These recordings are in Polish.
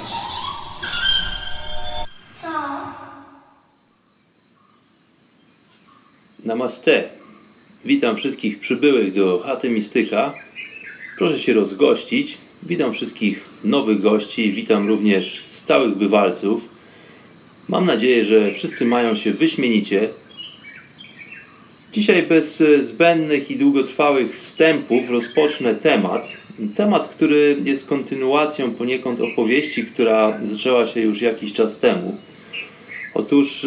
Namaste. Witam wszystkich przybyłych do Chaty Mistyka. Proszę się rozgościć. Witam wszystkich nowych gości. Witam również stałych bywalców. Mam nadzieję, że wszyscy mają się wyśmienicie. Dzisiaj bez zbędnych i długotrwałych wstępów rozpocznę temat. Temat, który jest kontynuacją poniekąd opowieści, która zaczęła się już jakiś czas temu. Otóż,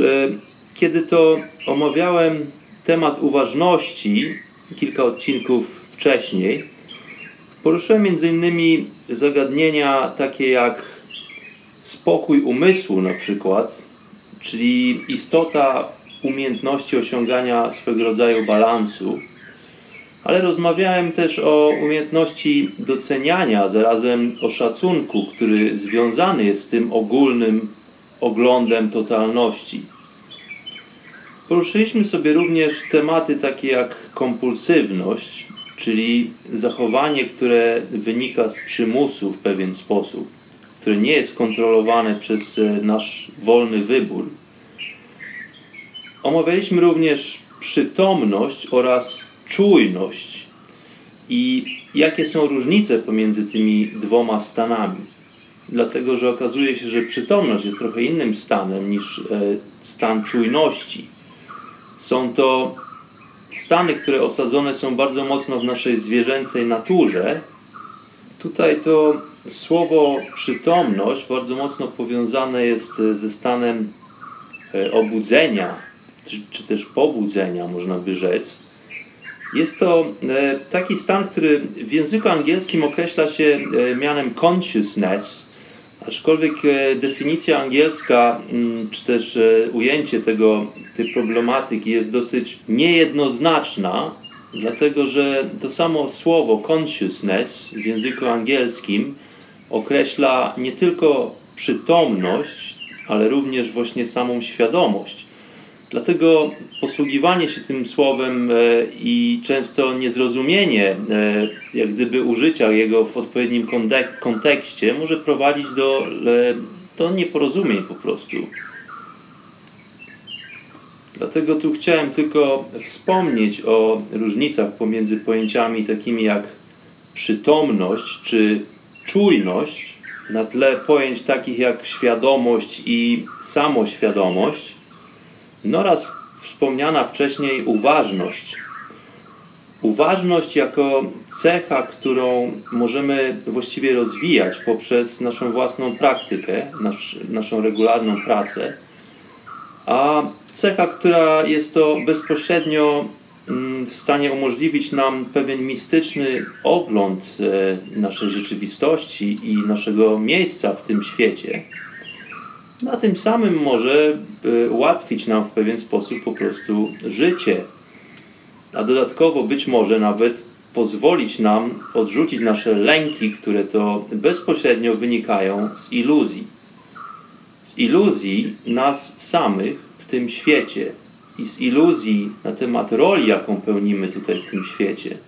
kiedy to omawiałem temat uważności kilka odcinków wcześniej, poruszyłem m.in. zagadnienia takie jak spokój umysłu na przykład, czyli istota umiejętności osiągania swego rodzaju balansu, ale rozmawiałem też o umiejętności doceniania, a zarazem o szacunku, który związany jest z tym ogólnym oglądem totalności. Poruszyliśmy sobie również tematy takie jak kompulsywność, czyli zachowanie, które wynika z przymusu w pewien sposób, które nie jest kontrolowane przez nasz wolny wybór. Omawialiśmy również przytomność oraz czujność i jakie są różnice pomiędzy tymi dwoma stanami. Dlatego, że okazuje się, że przytomność jest trochę innym stanem niż stan czujności. Są to stany, które osadzone są bardzo mocno w naszej zwierzęcej naturze. Tutaj to słowo przytomność bardzo mocno powiązane jest ze stanem obudzenia, czy też pobudzenia, można by rzec. Jest to taki stan, który w języku angielskim określa się mianem consciousness, aczkolwiek definicja angielska, czy też ujęcie tej problematyki jest dosyć niejednoznaczna, dlatego że to samo słowo consciousness w języku angielskim określa nie tylko przytomność, ale również właśnie samą świadomość. Dlatego posługiwanie się tym słowem i często niezrozumienie jak gdyby użycia jego w odpowiednim kontekście może prowadzić do nieporozumień po prostu. Dlatego tu chciałem tylko wspomnieć o różnicach pomiędzy pojęciami takimi jak przytomność czy czujność na tle pojęć takich jak świadomość i samoświadomość, no oraz wspomniana wcześniej uważność. Uważność jako cecha, którą możemy właściwie rozwijać poprzez naszą własną praktykę, naszą regularną pracę, a cecha, która jest to bezpośrednio w stanie umożliwić nam pewien mistyczny ogląd naszej rzeczywistości i naszego miejsca w tym świecie. Na tym samym może ułatwić nam w pewien sposób po prostu życie, a dodatkowo być może nawet pozwolić nam odrzucić nasze lęki, które to bezpośrednio wynikają z iluzji. Z iluzji nas samych w tym świecie i z iluzji na temat roli, jaką pełnimy tutaj w tym świecie.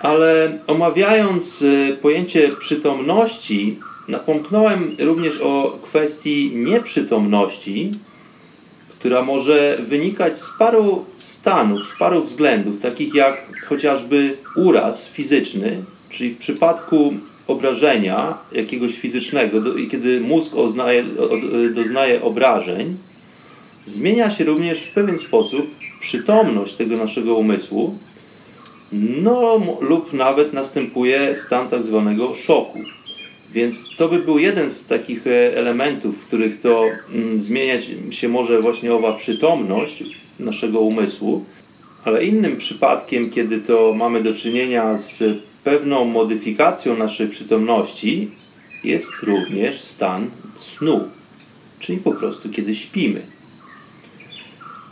Ale omawiając pojęcie przytomności, napomknąłem również o kwestii nieprzytomności, która może wynikać z paru stanów, z paru względów, takich jak chociażby uraz fizyczny, czyli w przypadku obrażenia jakiegoś fizycznego, kiedy mózg doznaje obrażeń, zmienia się również w pewien sposób przytomność tego naszego umysłu, no lub nawet następuje stan tak zwanego szoku. Więc to by był jeden z takich elementów, w których to zmieniać się może właśnie owa przytomność naszego umysłu, ale innym przypadkiem, kiedy to mamy do czynienia z pewną modyfikacją naszej przytomności, jest również stan snu, czyli po prostu kiedy śpimy.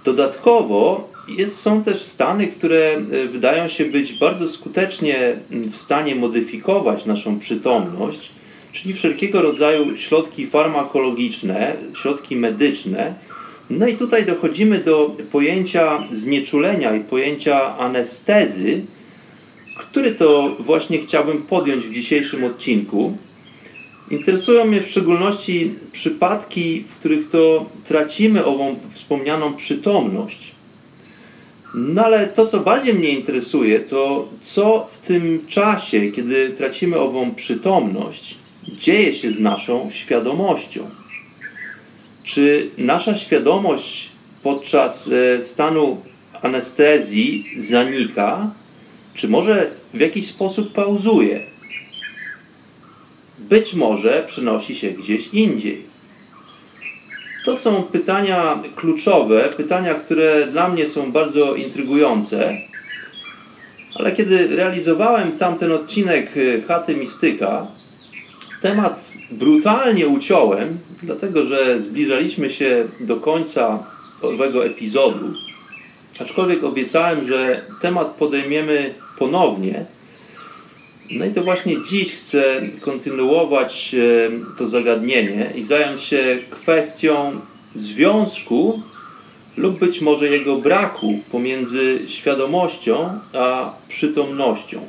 Dodatkowo są też stany, które wydają się być bardzo skutecznie w stanie modyfikować naszą przytomność, czyli wszelkiego rodzaju środki farmakologiczne, środki medyczne. No i tutaj dochodzimy do pojęcia znieczulenia i pojęcia anestezy, który to właśnie chciałbym podjąć w dzisiejszym odcinku. Interesują mnie w szczególności przypadki, w których to tracimy ową wspomnianą przytomność. No ale to, co bardziej mnie interesuje, to co w tym czasie, kiedy tracimy ową przytomność, dzieje się z naszą świadomością. Czy nasza świadomość podczas stanu anestezji zanika, czy może w jakiś sposób pauzuje? Być może przynosi się gdzieś indziej. To są pytania kluczowe, pytania, które dla mnie są bardzo intrygujące, ale kiedy realizowałem tamten odcinek Chaty Mistyka, temat brutalnie uciąłem, dlatego że zbliżaliśmy się do końca owego epizodu, aczkolwiek obiecałem, że temat podejmiemy ponownie. No i to właśnie dziś chcę kontynuować to zagadnienie i zająć się kwestią związku lub być może jego braku pomiędzy świadomością a przytomnością.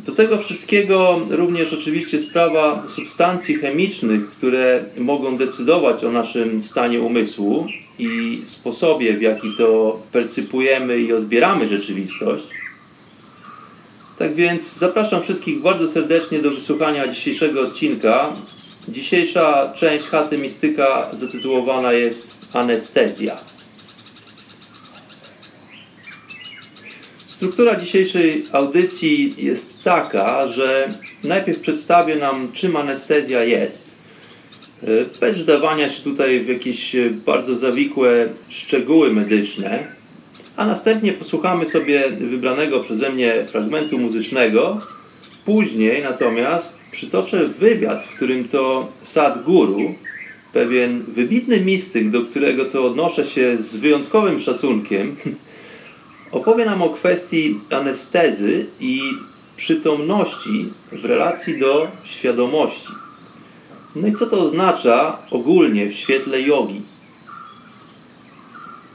Do tego wszystkiego również oczywiście sprawa substancji chemicznych, które mogą decydować o naszym stanie umysłu i sposobie, w jaki to percypujemy i odbieramy rzeczywistość. Tak więc zapraszam wszystkich bardzo serdecznie do wysłuchania dzisiejszego odcinka. Dzisiejsza część Chaty Mistyka zatytułowana jest Anestezja. Struktura dzisiejszej audycji jest taka, że najpierw przedstawię nam, czym anestezja jest. Bez wdawania się tutaj w jakieś bardzo zawikłe szczegóły medyczne, a następnie posłuchamy sobie wybranego przeze mnie fragmentu muzycznego. Później natomiast przytoczę wywiad, w którym to Sadhguru, pewien wybitny mistyk, do którego to odnoszę się z wyjątkowym szacunkiem, opowie nam o kwestii anestezy i przytomności w relacji do świadomości. No i co to oznacza ogólnie w świetle jogi.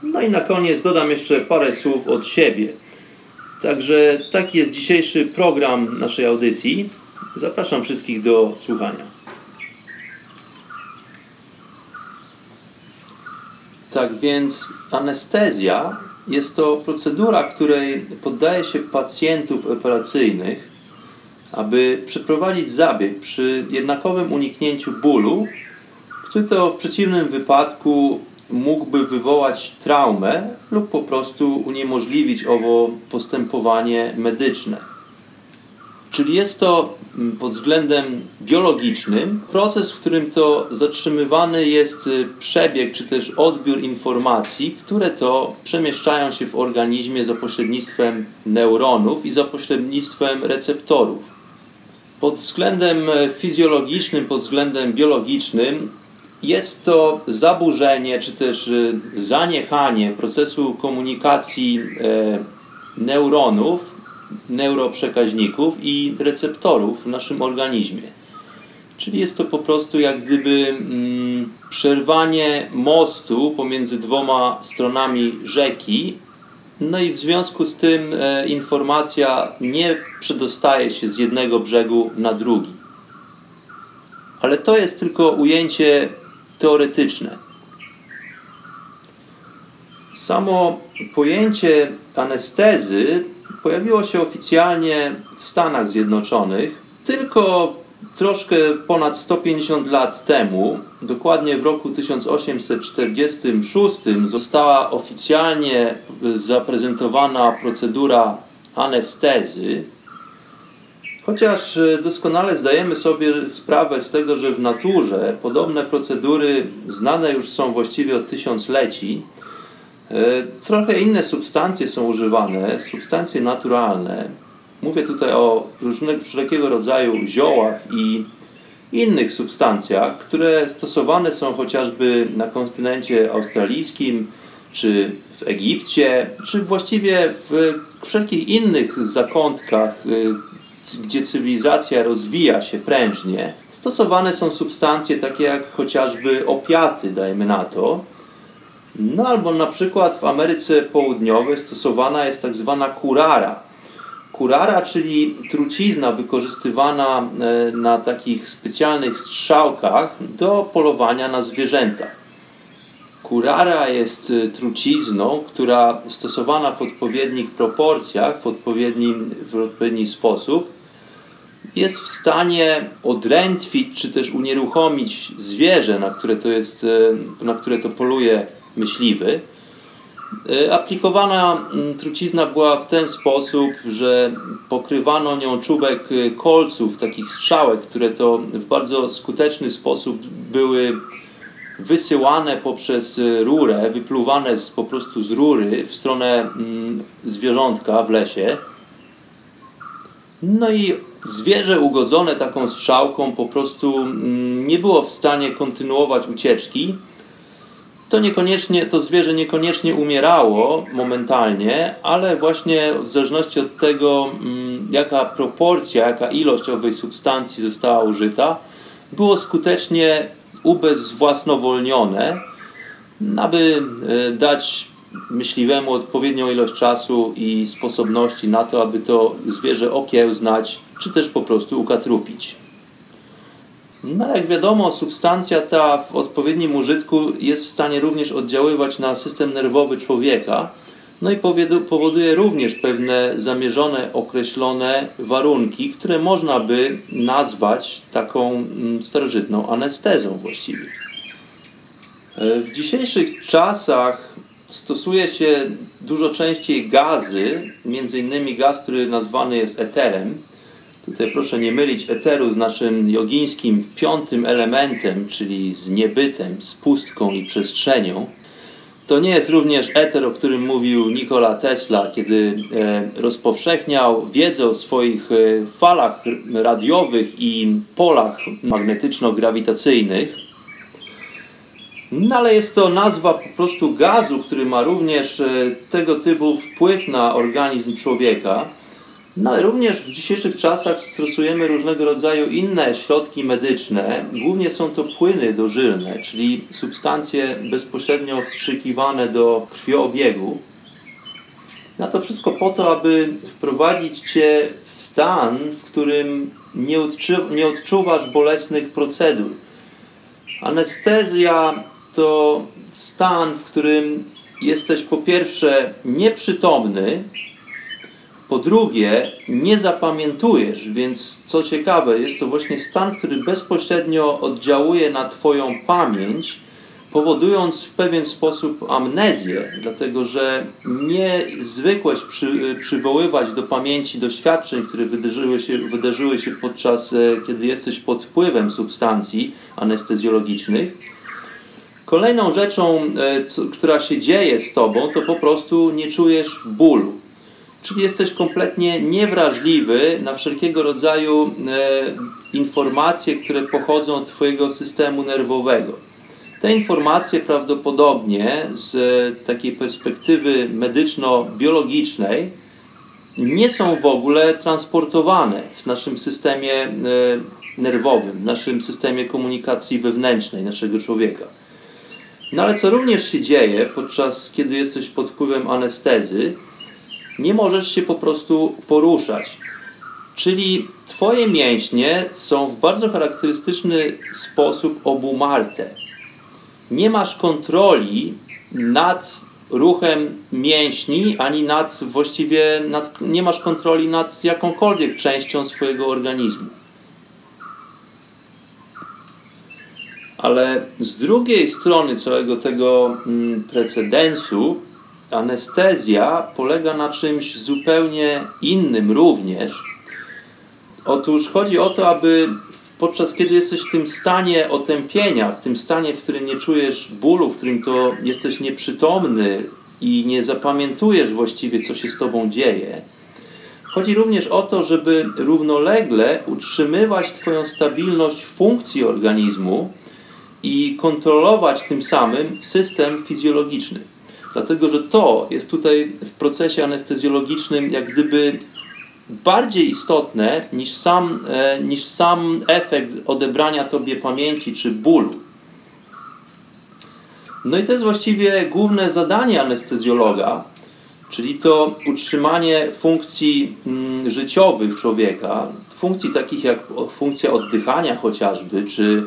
No i na koniec dodam jeszcze parę słów od siebie. Także taki jest dzisiejszy program naszej audycji. Zapraszam wszystkich do słuchania. Tak więc anestezja jest to procedura, której poddaje się pacjentów operacyjnych, aby przeprowadzić zabieg przy jednakowym uniknięciu bólu, który to w przeciwnym wypadku mógłby wywołać traumę lub po prostu uniemożliwić owo postępowanie medyczne. Czyli jest to pod względem biologicznym proces, w którym to zatrzymywany jest przebieg czy też odbiór informacji, które to przemieszczają się w organizmie za pośrednictwem neuronów i za pośrednictwem receptorów. Pod względem fizjologicznym, pod względem biologicznym jest to zaburzenie czy też zaniechanie procesu komunikacji neuronów, neuroprzekaźników i receptorów w naszym organizmie. Czyli jest to po prostu jak gdyby przerwanie mostu pomiędzy dwoma stronami rzeki, no i w związku z tym informacja nie przedostaje się z jednego brzegu na drugi. Ale to jest tylko ujęcie teoretyczne. Samo pojęcie anestezy pojawiło się oficjalnie w Stanach Zjednoczonych tylko troszkę ponad 150 lat temu, dokładnie w roku 1846 została oficjalnie zaprezentowana procedura anestezy, chociaż doskonale zdajemy sobie sprawę z tego, że w naturze podobne procedury znane już są właściwie od tysiącleci. Trochę inne substancje są używane, substancje naturalne. Mówię tutaj o wszelkiego rodzaju ziołach i innych substancjach, które stosowane są chociażby na kontynencie australijskim, czy w Egipcie, czy właściwie w wszelkich innych zakątkach, gdzie cywilizacja rozwija się prężnie. Stosowane są substancje takie jak chociażby opiaty, dajmy na to. No albo na przykład w Ameryce Południowej stosowana jest tak zwana kurara. Kurara, czyli trucizna wykorzystywana na takich specjalnych strzałkach do polowania na zwierzęta. Kurara jest trucizną, która stosowana w odpowiednich proporcjach, w odpowiedni sposób jest w stanie odrętwić czy też unieruchomić zwierzę, na które to poluje myśliwy. Aplikowana trucizna była w ten sposób, że pokrywano nią czubek kolców, takich strzałek, które to w bardzo skuteczny sposób były wysyłane poprzez rurę, wypluwane po prostu z rury w stronę zwierzątka w lesie. No i zwierzę ugodzone taką strzałką po prostu nie było w stanie kontynuować ucieczki. To zwierzę niekoniecznie umierało momentalnie, ale właśnie w zależności od tego, jaka proporcja, jaka ilość owej substancji została użyta, było skutecznie ubezwłasnowolnione, aby dać myśliwemu odpowiednią ilość czasu i sposobności na to, aby to zwierzę okiełznać, czy też po prostu ukatrupić. No, jak wiadomo, substancja ta w odpowiednim użytku jest w stanie również oddziaływać na system nerwowy człowieka, no i powoduje również pewne zamierzone, określone warunki, które można by nazwać taką starożytną anestezą właściwie. W dzisiejszych czasach stosuje się dużo częściej gazy, m.in. gaz, który nazwany jest eterem. Tutaj proszę nie mylić eteru z naszym jogińskim piątym elementem, czyli z niebytem, z pustką i przestrzenią. To nie jest również eter, o którym mówił Nikola Tesla, kiedy rozpowszechniał wiedzę o swoich falach radiowych i polach magnetyczno-grawitacyjnych. No ale jest to nazwa po prostu gazu, który ma również tego typu wpływ na organizm człowieka. No ale również w dzisiejszych czasach stosujemy różnego rodzaju inne środki medyczne. Głównie są to płyny dożylne, czyli substancje bezpośrednio wstrzykiwane do krwiobiegu. No to wszystko po to, aby wprowadzić Cię w stan, w którym nie odczuwasz bolesnych procedur. Anestezja to stan, w którym jesteś po pierwsze nieprzytomny, po drugie, nie zapamiętujesz, więc co ciekawe, jest to właśnie stan, który bezpośrednio oddziałuje na Twoją pamięć, powodując w pewien sposób amnezję, dlatego że nie zwykłeś przywoływać do pamięci doświadczeń, które wydarzyły się podczas, kiedy jesteś pod wpływem substancji anestezjologicznych. Kolejną rzeczą, która się dzieje z Tobą, to po prostu nie czujesz bólu. Czyli jesteś kompletnie niewrażliwy na wszelkiego rodzaju informacje, które pochodzą od Twojego systemu nerwowego. Te informacje prawdopodobnie z takiej perspektywy medyczno-biologicznej nie są w ogóle transportowane w naszym systemie nerwowym, w naszym systemie komunikacji wewnętrznej naszego człowieka. No ale co również się dzieje podczas kiedy jesteś pod wpływem anestezy, nie możesz się po prostu poruszać. Czyli Twoje mięśnie są w bardzo charakterystyczny sposób obumarte. Nie masz kontroli nad ruchem mięśni, ani nie masz kontroli nad jakąkolwiek częścią swojego organizmu. Ale z drugiej strony całego tego precedensu anestezja polega na czymś zupełnie innym również. Otóż chodzi o to, aby podczas kiedy jesteś w tym stanie otępienia, w tym stanie, w którym nie czujesz bólu, w którym to jesteś nieprzytomny i nie zapamiętujesz właściwie, co się z tobą dzieje, chodzi również o to, żeby równolegle utrzymywać twoją stabilność funkcji organizmu i kontrolować tym samym system fizjologiczny. Dlatego, że to jest tutaj w procesie anestezjologicznym jak gdyby bardziej istotne niż sam efekt odebrania tobie pamięci czy bólu. No i to jest właściwie główne zadanie anestezjologa, czyli to utrzymanie funkcji życiowych człowieka, funkcji takich jak funkcja oddychania chociażby, czy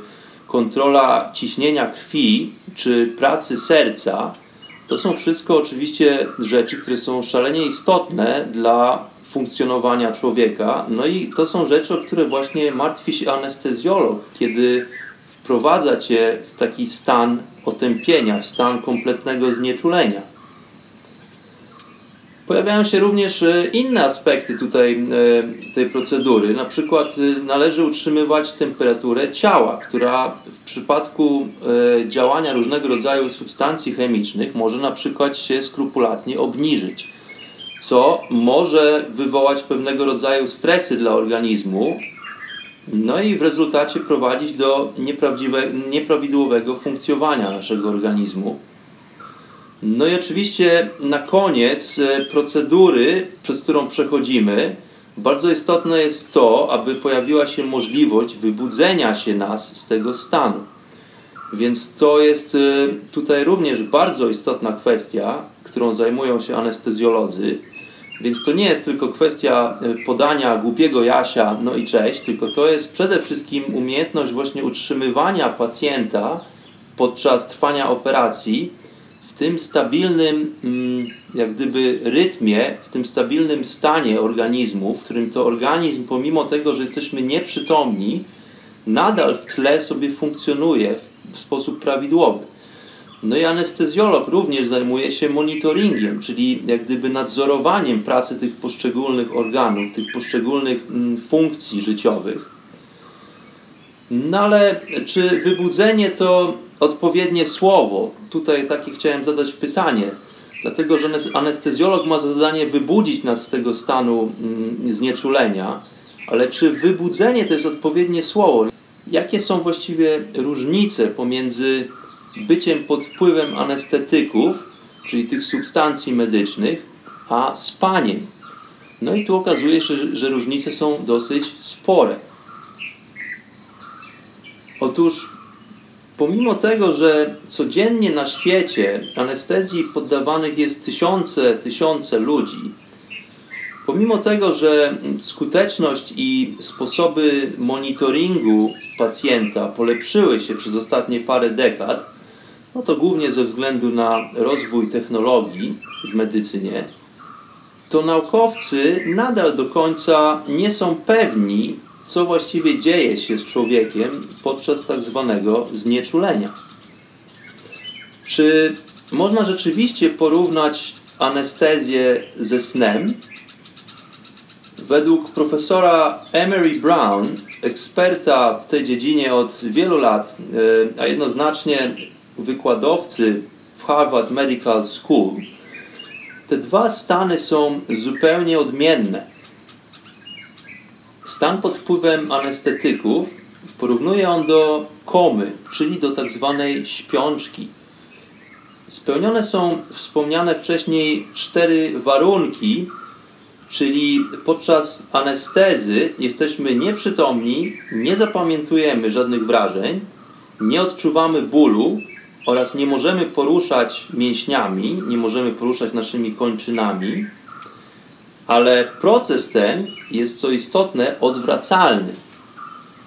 kontrola ciśnienia krwi, czy pracy serca. To są wszystko oczywiście rzeczy, które są szalenie istotne dla funkcjonowania człowieka. No i to są rzeczy, o które właśnie martwi się anestezjolog, kiedy wprowadza cię w taki stan otępienia, w stan kompletnego znieczulenia. Pojawiają się również inne aspekty tutaj tej procedury. Na przykład należy utrzymywać temperaturę ciała, która w przypadku działania różnego rodzaju substancji chemicznych może na przykład się skrupulatnie obniżyć, co może wywołać pewnego rodzaju stresy dla organizmu, no i w rezultacie prowadzić do nieprawidłowego funkcjonowania naszego organizmu. No i oczywiście na koniec procedury, przez którą przechodzimy, bardzo istotne jest to, aby pojawiła się możliwość wybudzenia się nas z tego stanu. Więc to jest tutaj również bardzo istotna kwestia, którą zajmują się anestezjolodzy. Więc to nie jest tylko kwestia podania głupiego jasia, no i cześć, tylko to jest przede wszystkim umiejętność właśnie utrzymywania pacjenta podczas trwania operacji w tym stabilnym, jak gdyby, rytmie, w tym stabilnym stanie organizmu, w którym to organizm, pomimo tego, że jesteśmy nieprzytomni, nadal w tle sobie funkcjonuje w sposób prawidłowy. No i anestezjolog również zajmuje się monitoringiem, czyli jak gdyby nadzorowaniem pracy tych poszczególnych organów, tych poszczególnych funkcji życiowych. No ale czy wybudzenie to odpowiednie słowo? Tutaj takie chciałem zadać pytanie, dlatego że anestezjolog ma za zadanie wybudzić nas z tego stanu znieczulenia, ale czy wybudzenie to jest odpowiednie słowo? Jakie są właściwie różnice pomiędzy byciem pod wpływem anestetyków, czyli tych substancji medycznych, a spaniem? No i tu okazuje się, że różnice są dosyć spore. Otóż pomimo tego, że codziennie na świecie anestezji poddawanych jest tysiące ludzi, pomimo tego, że skuteczność i sposoby monitoringu pacjenta polepszyły się przez ostatnie parę dekad, no to głównie ze względu na rozwój technologii w medycynie, to naukowcy nadal do końca nie są pewni, co właściwie dzieje się z człowiekiem podczas tak zwanego znieczulenia. Czy można rzeczywiście porównać anestezję ze snem? Według profesora Emery Brown, eksperta w tej dziedzinie od wielu lat, a jednoznacznie wykładowcy w Harvard Medical School, te dwa stany są zupełnie odmienne. Stan pod wpływem anestetyków porównuje on do komy, czyli do tak zwanej śpiączki. Spełnione są wspomniane wcześniej 4 warunki, czyli podczas anestezy jesteśmy nieprzytomni, nie zapamiętujemy żadnych wrażeń, nie odczuwamy bólu oraz nie możemy poruszać mięśniami, nie możemy poruszać naszymi kończynami. Ale proces ten jest, co istotne, odwracalny.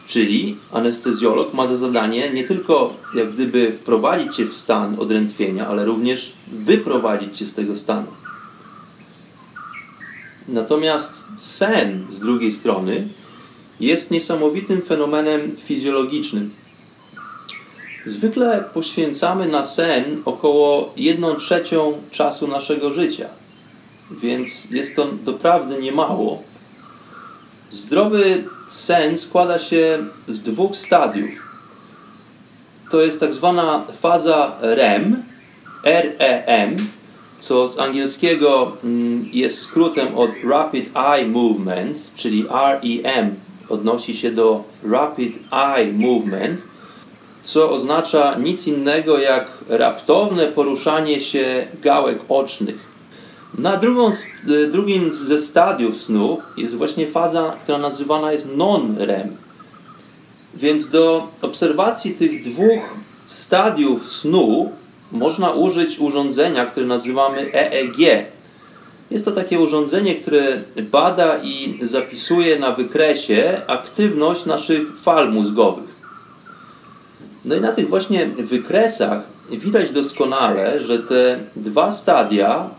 Czyli anestezjolog ma za zadanie nie tylko jak gdyby wprowadzić cię w stan odrętwienia, ale również wyprowadzić cię z tego stanu. Natomiast sen z drugiej strony jest niesamowitym fenomenem fizjologicznym. Zwykle poświęcamy na sen około 1/3 czasu naszego życia, więc jest to doprawdy niemało. Zdrowy sen składa się z 2 stadiów. To jest tak zwana faza REM, co z angielskiego jest skrótem od Rapid Eye Movement, czyli REM odnosi się do Rapid Eye Movement, co oznacza nic innego jak raptowne poruszanie się gałek ocznych. Na drugim ze stadiów snu jest właśnie faza, która nazywana jest non-REM. Więc do obserwacji tych 2 stadiów snu można użyć urządzenia, które nazywamy EEG. Jest to takie urządzenie, które bada i zapisuje na wykresie aktywność naszych fal mózgowych. No i na tych właśnie wykresach widać doskonale, że te 2 stadia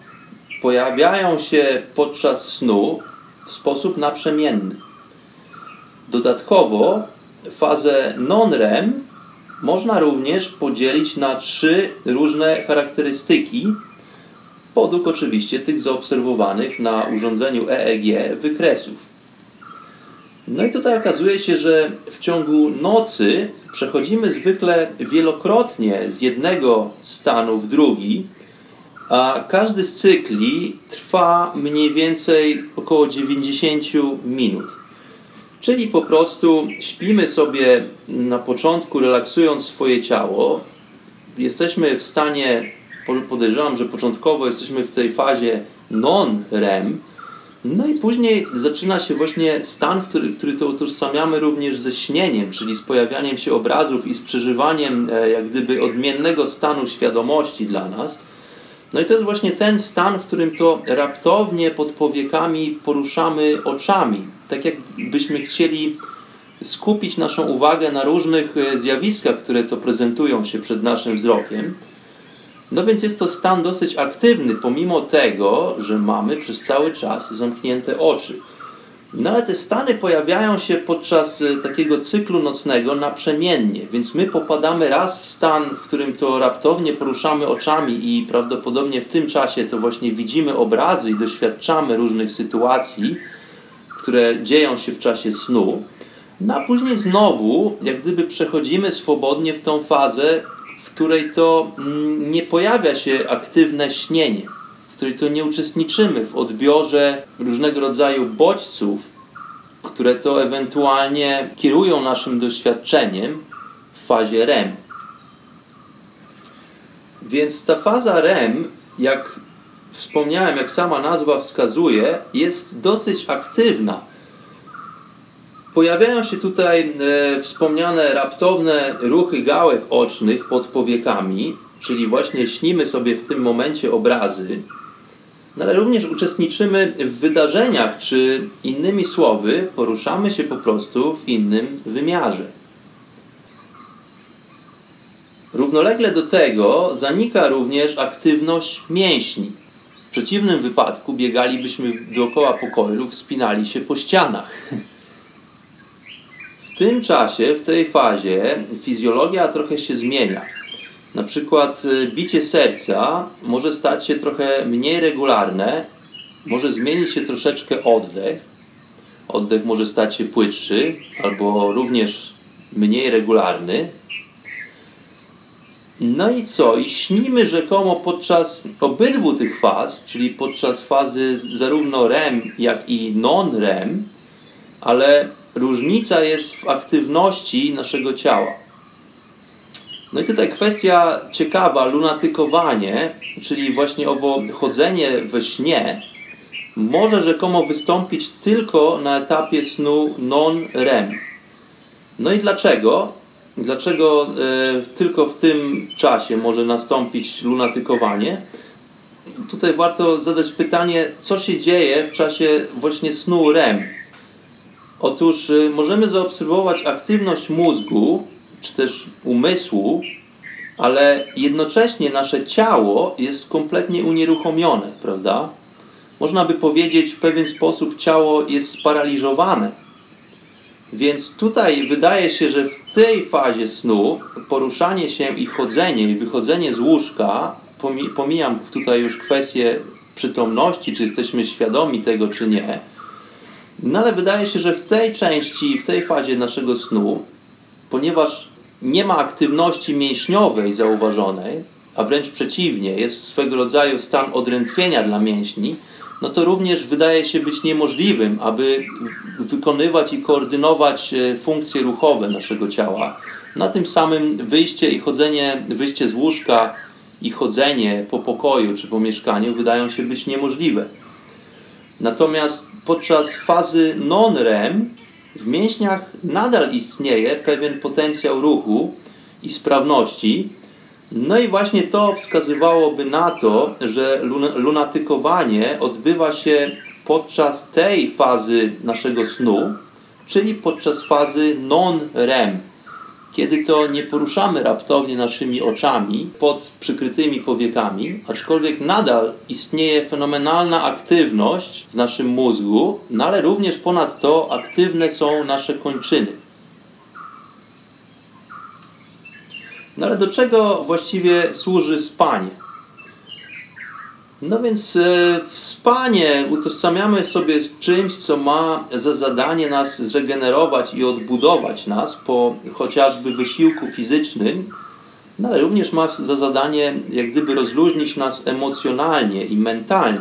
pojawiają się podczas snu w sposób naprzemienny. Dodatkowo fazę non-REM można również podzielić na 3 różne charakterystyki, podług oczywiście tych zaobserwowanych na urządzeniu EEG wykresów. No i tutaj okazuje się, że w ciągu nocy przechodzimy zwykle wielokrotnie z jednego stanu w drugi, a każdy z cykli trwa mniej więcej około 90 minut. Czyli po prostu śpimy sobie na początku, relaksując swoje ciało. Jesteśmy w stanie, podejrzewam, że początkowo jesteśmy w tej fazie non-REM. No i później zaczyna się właśnie stan, który to utożsamiamy również ze śnieniem, czyli z pojawianiem się obrazów i z przeżywaniem jak gdyby odmiennego stanu świadomości dla nas. No i to jest właśnie ten stan, w którym to raptownie pod powiekami poruszamy oczami. Tak jakbyśmy chcieli skupić naszą uwagę na różnych zjawiskach, które to prezentują się przed naszym wzrokiem. No więc jest to stan dosyć aktywny, pomimo tego, że mamy przez cały czas zamknięte oczy. No ale te stany pojawiają się podczas takiego cyklu nocnego naprzemiennie, więc my popadamy raz w stan, w którym to raptownie poruszamy oczami i prawdopodobnie w tym czasie to właśnie widzimy obrazy i doświadczamy różnych sytuacji, które dzieją się w czasie snu. No a później znowu, jak gdyby przechodzimy swobodnie w tą fazę, w której to nie pojawia się aktywne śnienie, w której to nie uczestniczymy w odbiorze różnego rodzaju bodźców, które to ewentualnie kierują naszym doświadczeniem w fazie REM. Więc ta faza REM, jak wspomniałem, jak sama nazwa wskazuje, jest dosyć aktywna. Pojawiają się tutaj wspomniane raptowne ruchy gałek ocznych pod powiekami, czyli właśnie śnimy sobie w tym momencie obrazy, no ale również uczestniczymy w wydarzeniach, czy innymi słowy poruszamy się po prostu w innym wymiarze. Równolegle do tego zanika również aktywność mięśni. W przeciwnym wypadku biegalibyśmy dookoła pokoju, wspinali się po ścianach. W tym czasie, w tej fazie fizjologia trochę się zmienia. Na przykład bicie serca może stać się trochę mniej regularne, może zmienić się troszeczkę oddech. Oddech może stać się płytszy albo również mniej regularny. No i co? I śnimy rzekomo podczas obydwu tych faz, czyli podczas fazy zarówno REM, jak i non-REM, ale różnica jest w aktywności naszego ciała. No i tutaj kwestia ciekawa, lunatykowanie, czyli właśnie owo chodzenie we śnie, może rzekomo wystąpić tylko na etapie snu non-REM. No i dlaczego? Dlaczego tylko w tym czasie może nastąpić lunatykowanie? Tutaj warto zadać pytanie, co się dzieje w czasie właśnie snu REM. Otóż możemy zaobserwować aktywność mózgu, czy też umysłu, ale jednocześnie nasze ciało jest kompletnie unieruchomione, prawda? Można by powiedzieć, w pewien sposób ciało jest sparaliżowane. Więc tutaj wydaje się, że w W tej fazie snu poruszanie się i chodzenie i wychodzenie z łóżka, pomijam tutaj już kwestię przytomności, czy jesteśmy świadomi tego, czy nie, no ale wydaje się, że w tej części, w tej fazie naszego snu, ponieważ nie ma aktywności mięśniowej zauważonej, a wręcz przeciwnie, jest swego rodzaju stan odrętwienia dla mięśni, no to również wydaje się być niemożliwym, aby wykonywać i koordynować funkcje ruchowe naszego ciała. Na tym samym wyjście i chodzenie, wyjście z łóżka i chodzenie po pokoju czy po mieszkaniu wydają się być niemożliwe. Natomiast podczas fazy non-REM w mięśniach nadal istnieje pewien potencjał ruchu i sprawności. No i właśnie to wskazywałoby na to, że lunatykowanie odbywa się podczas tej fazy naszego snu, czyli podczas fazy non-REM, kiedy to nie poruszamy raptownie naszymi oczami pod przykrytymi powiekami, aczkolwiek nadal istnieje fenomenalna aktywność w naszym mózgu, no ale również ponadto aktywne są nasze kończyny. No ale do czego właściwie służy spanie? No więc spanie utożsamiamy sobie z czymś, co ma za zadanie nas zregenerować i odbudować nas po chociażby wysiłku fizycznym, no ale również ma za zadanie jak gdyby rozluźnić nas emocjonalnie i mentalnie.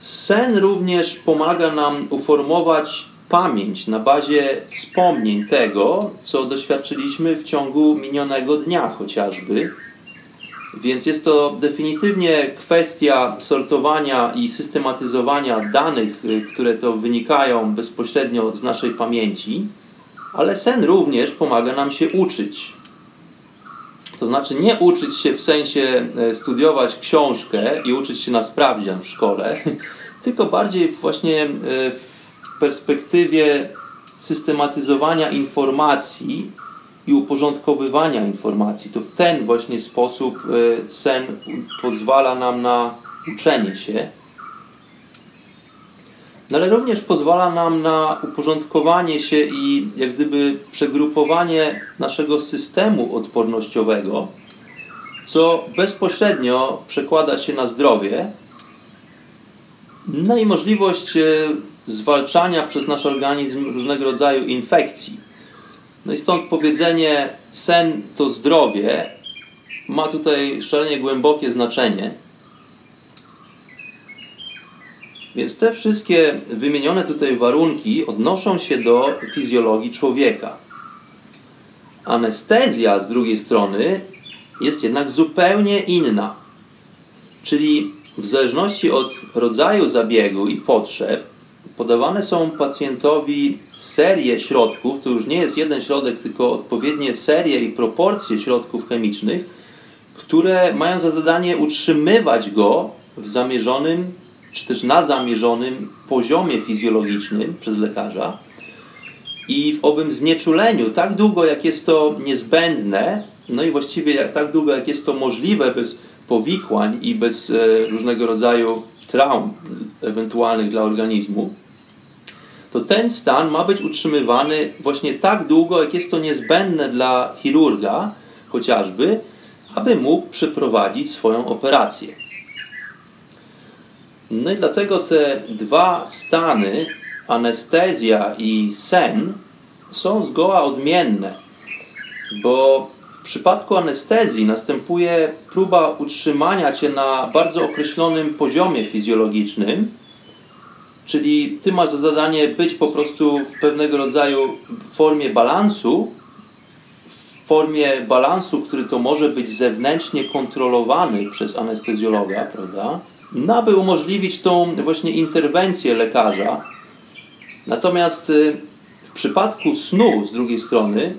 Sen również pomaga nam uformować pamięć na bazie wspomnień tego, co doświadczyliśmy w ciągu minionego dnia chociażby. Więc jest to definitywnie kwestia sortowania i systematyzowania danych, które to wynikają bezpośrednio z naszej pamięci, ale sen również pomaga nam się uczyć. To znaczy nie uczyć się w sensie studiować książkę i uczyć się na sprawdzian w szkole, tylko bardziej właśnie w perspektywie systematyzowania informacji i uporządkowywania informacji. To w ten właśnie sposób sen pozwala nam na uczenie się, no ale również pozwala nam na uporządkowanie się i jak gdyby przegrupowanie naszego systemu odpornościowego, co bezpośrednio przekłada się na zdrowie, no i możliwość zwalczania przez nasz organizm różnego rodzaju infekcji. No i stąd powiedzenie sen to zdrowie ma tutaj szalenie głębokie znaczenie. Więc te wszystkie wymienione tutaj warunki odnoszą się do fizjologii człowieka. Anestezja z drugiej strony jest jednak zupełnie inna. Czyli w zależności od rodzaju zabiegu i potrzeb podawane są pacjentowi serie środków, to już nie jest jeden środek, tylko odpowiednie serie i proporcje środków chemicznych, które mają za zadanie utrzymywać go w zamierzonym, czy też na zamierzonym poziomie fizjologicznym przez lekarza i w owym znieczuleniu tak długo, jak jest to niezbędne, no i właściwie tak długo, jak jest to możliwe bez powikłań i bez różnego rodzaju traum ewentualnych dla organizmu, to ten stan ma być utrzymywany właśnie tak długo, jak jest to niezbędne dla chirurga chociażby, aby mógł przeprowadzić swoją operację. No i dlatego te dwa stany, anestezja i sen, są zgoła odmienne, bo w przypadku anestezji następuje próba utrzymania Cię na bardzo określonym poziomie fizjologicznym, czyli Ty masz za zadanie być po prostu w pewnego rodzaju formie balansu, który to może być zewnętrznie kontrolowany przez anestezjologa, prawda? No, aby umożliwić tą właśnie interwencję lekarza. Natomiast w przypadku snu z drugiej strony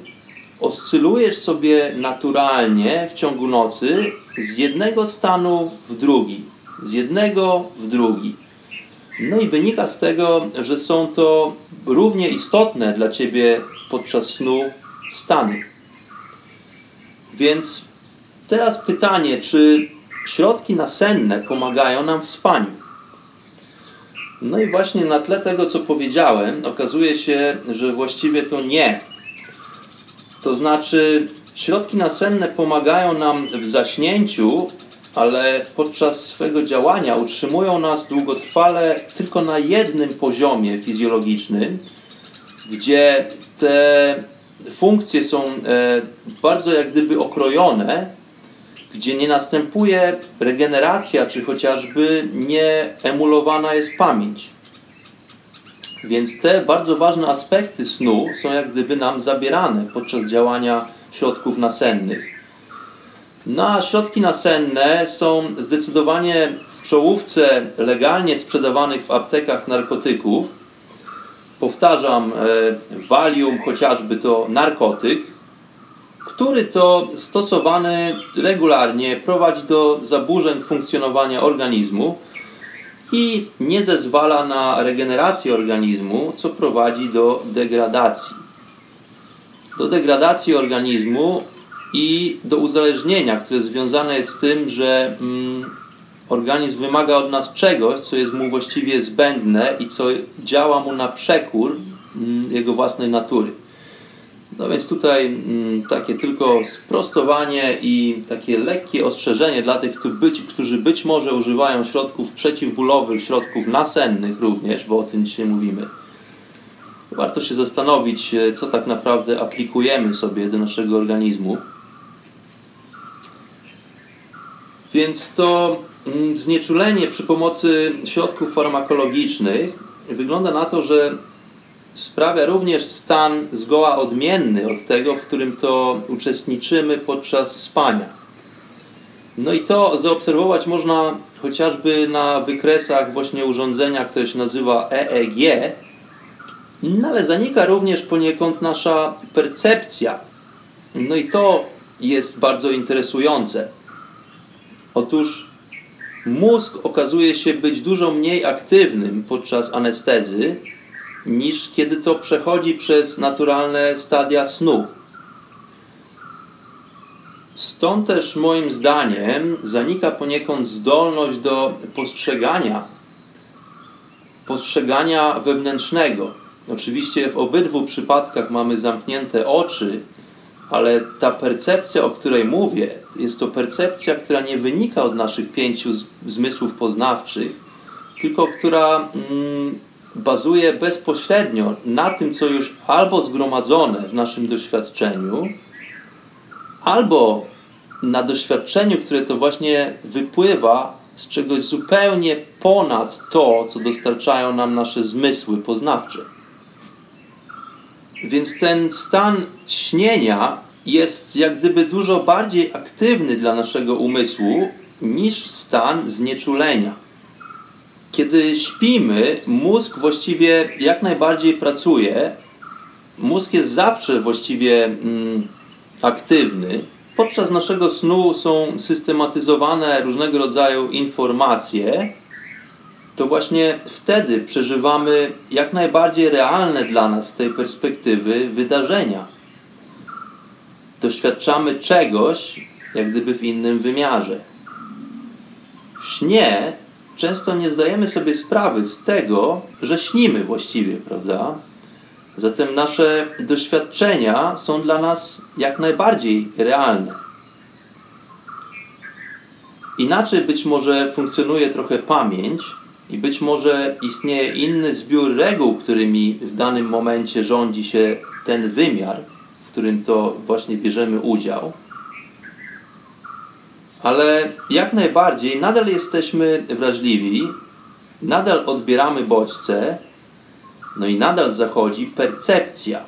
oscylujesz sobie naturalnie w ciągu nocy z jednego stanu w drugi, z jednego w drugi. No i wynika z tego, że są to równie istotne dla Ciebie podczas snu stany. Więc teraz pytanie, czy środki nasenne pomagają nam w spaniu? No i właśnie na tle tego, co powiedziałem, okazuje się, że właściwie to nie. To znaczy, środki nasenne pomagają nam w zaśnięciu, ale podczas swego działania utrzymują nas długotrwale tylko na jednym poziomie fizjologicznym, gdzie te funkcje są bardzo jak gdyby okrojone, gdzie nie następuje regeneracja, czy chociażby nie emulowana jest pamięć. Więc te bardzo ważne aspekty snu są jak gdyby nam zabierane podczas działania środków nasennych. Środki nasenne są zdecydowanie w czołówce legalnie sprzedawanych w aptekach narkotyków. Powtarzam, Valium chociażby to narkotyk, który to stosowany regularnie prowadzi do zaburzeń funkcjonowania organizmu i nie zezwala na regenerację organizmu, co prowadzi do degradacji. Do degradacji organizmu i do uzależnienia, które związane jest z tym, że organizm wymaga od nas czegoś, co jest mu właściwie zbędne i co działa mu na przekór jego własnej natury. No więc tutaj takie tylko sprostowanie i takie lekkie ostrzeżenie dla tych, którzy być może używają środków przeciwbólowych, środków nasennych również, bo o tym dzisiaj mówimy. Warto się zastanowić, co tak naprawdę aplikujemy sobie do naszego organizmu. Więc to znieczulenie przy pomocy środków farmakologicznych wygląda na to, że sprawia również stan zgoła odmienny od tego, w którym to uczestniczymy podczas spania. No i to zaobserwować można chociażby na wykresach właśnie urządzenia, które się nazywa EEG, no ale zanika również poniekąd nasza percepcja. No i to jest bardzo interesujące. Otóż mózg okazuje się być dużo mniej aktywnym podczas anestezy, niż kiedy to przechodzi przez naturalne stadia snu. Stąd też moim zdaniem zanika poniekąd zdolność do postrzegania wewnętrznego. Oczywiście w obydwu przypadkach mamy zamknięte oczy, ale ta percepcja, o której mówię, jest to percepcja, która nie wynika od naszych 5 zmysłów poznawczych, tylko która bazuje bezpośrednio na tym, co już albo zgromadzone w naszym doświadczeniu, albo na doświadczeniu, które to właśnie wypływa z czegoś zupełnie ponad to, co dostarczają nam nasze zmysły poznawcze. Więc ten stan śnienia jest jak gdyby dużo bardziej aktywny dla naszego umysłu niż stan znieczulenia. Kiedy śpimy, mózg właściwie jak najbardziej pracuje. Mózg jest zawsze właściwie aktywny. Podczas naszego snu są systematyzowane różnego rodzaju informacje. To właśnie wtedy przeżywamy jak najbardziej realne dla nas z tej perspektywy wydarzenia. Doświadczamy czegoś, jak gdyby w innym wymiarze. W śnie często nie zdajemy sobie sprawy z tego, że śnimy właściwie, prawda? Zatem nasze doświadczenia są dla nas jak najbardziej realne. Inaczej być może funkcjonuje trochę pamięć i być może istnieje inny zbiór reguł, którymi w danym momencie rządzi się ten wymiar, w którym to właśnie bierzemy udział. Ale jak najbardziej nadal jesteśmy wrażliwi, nadal odbieramy bodźce, no i nadal zachodzi percepcja.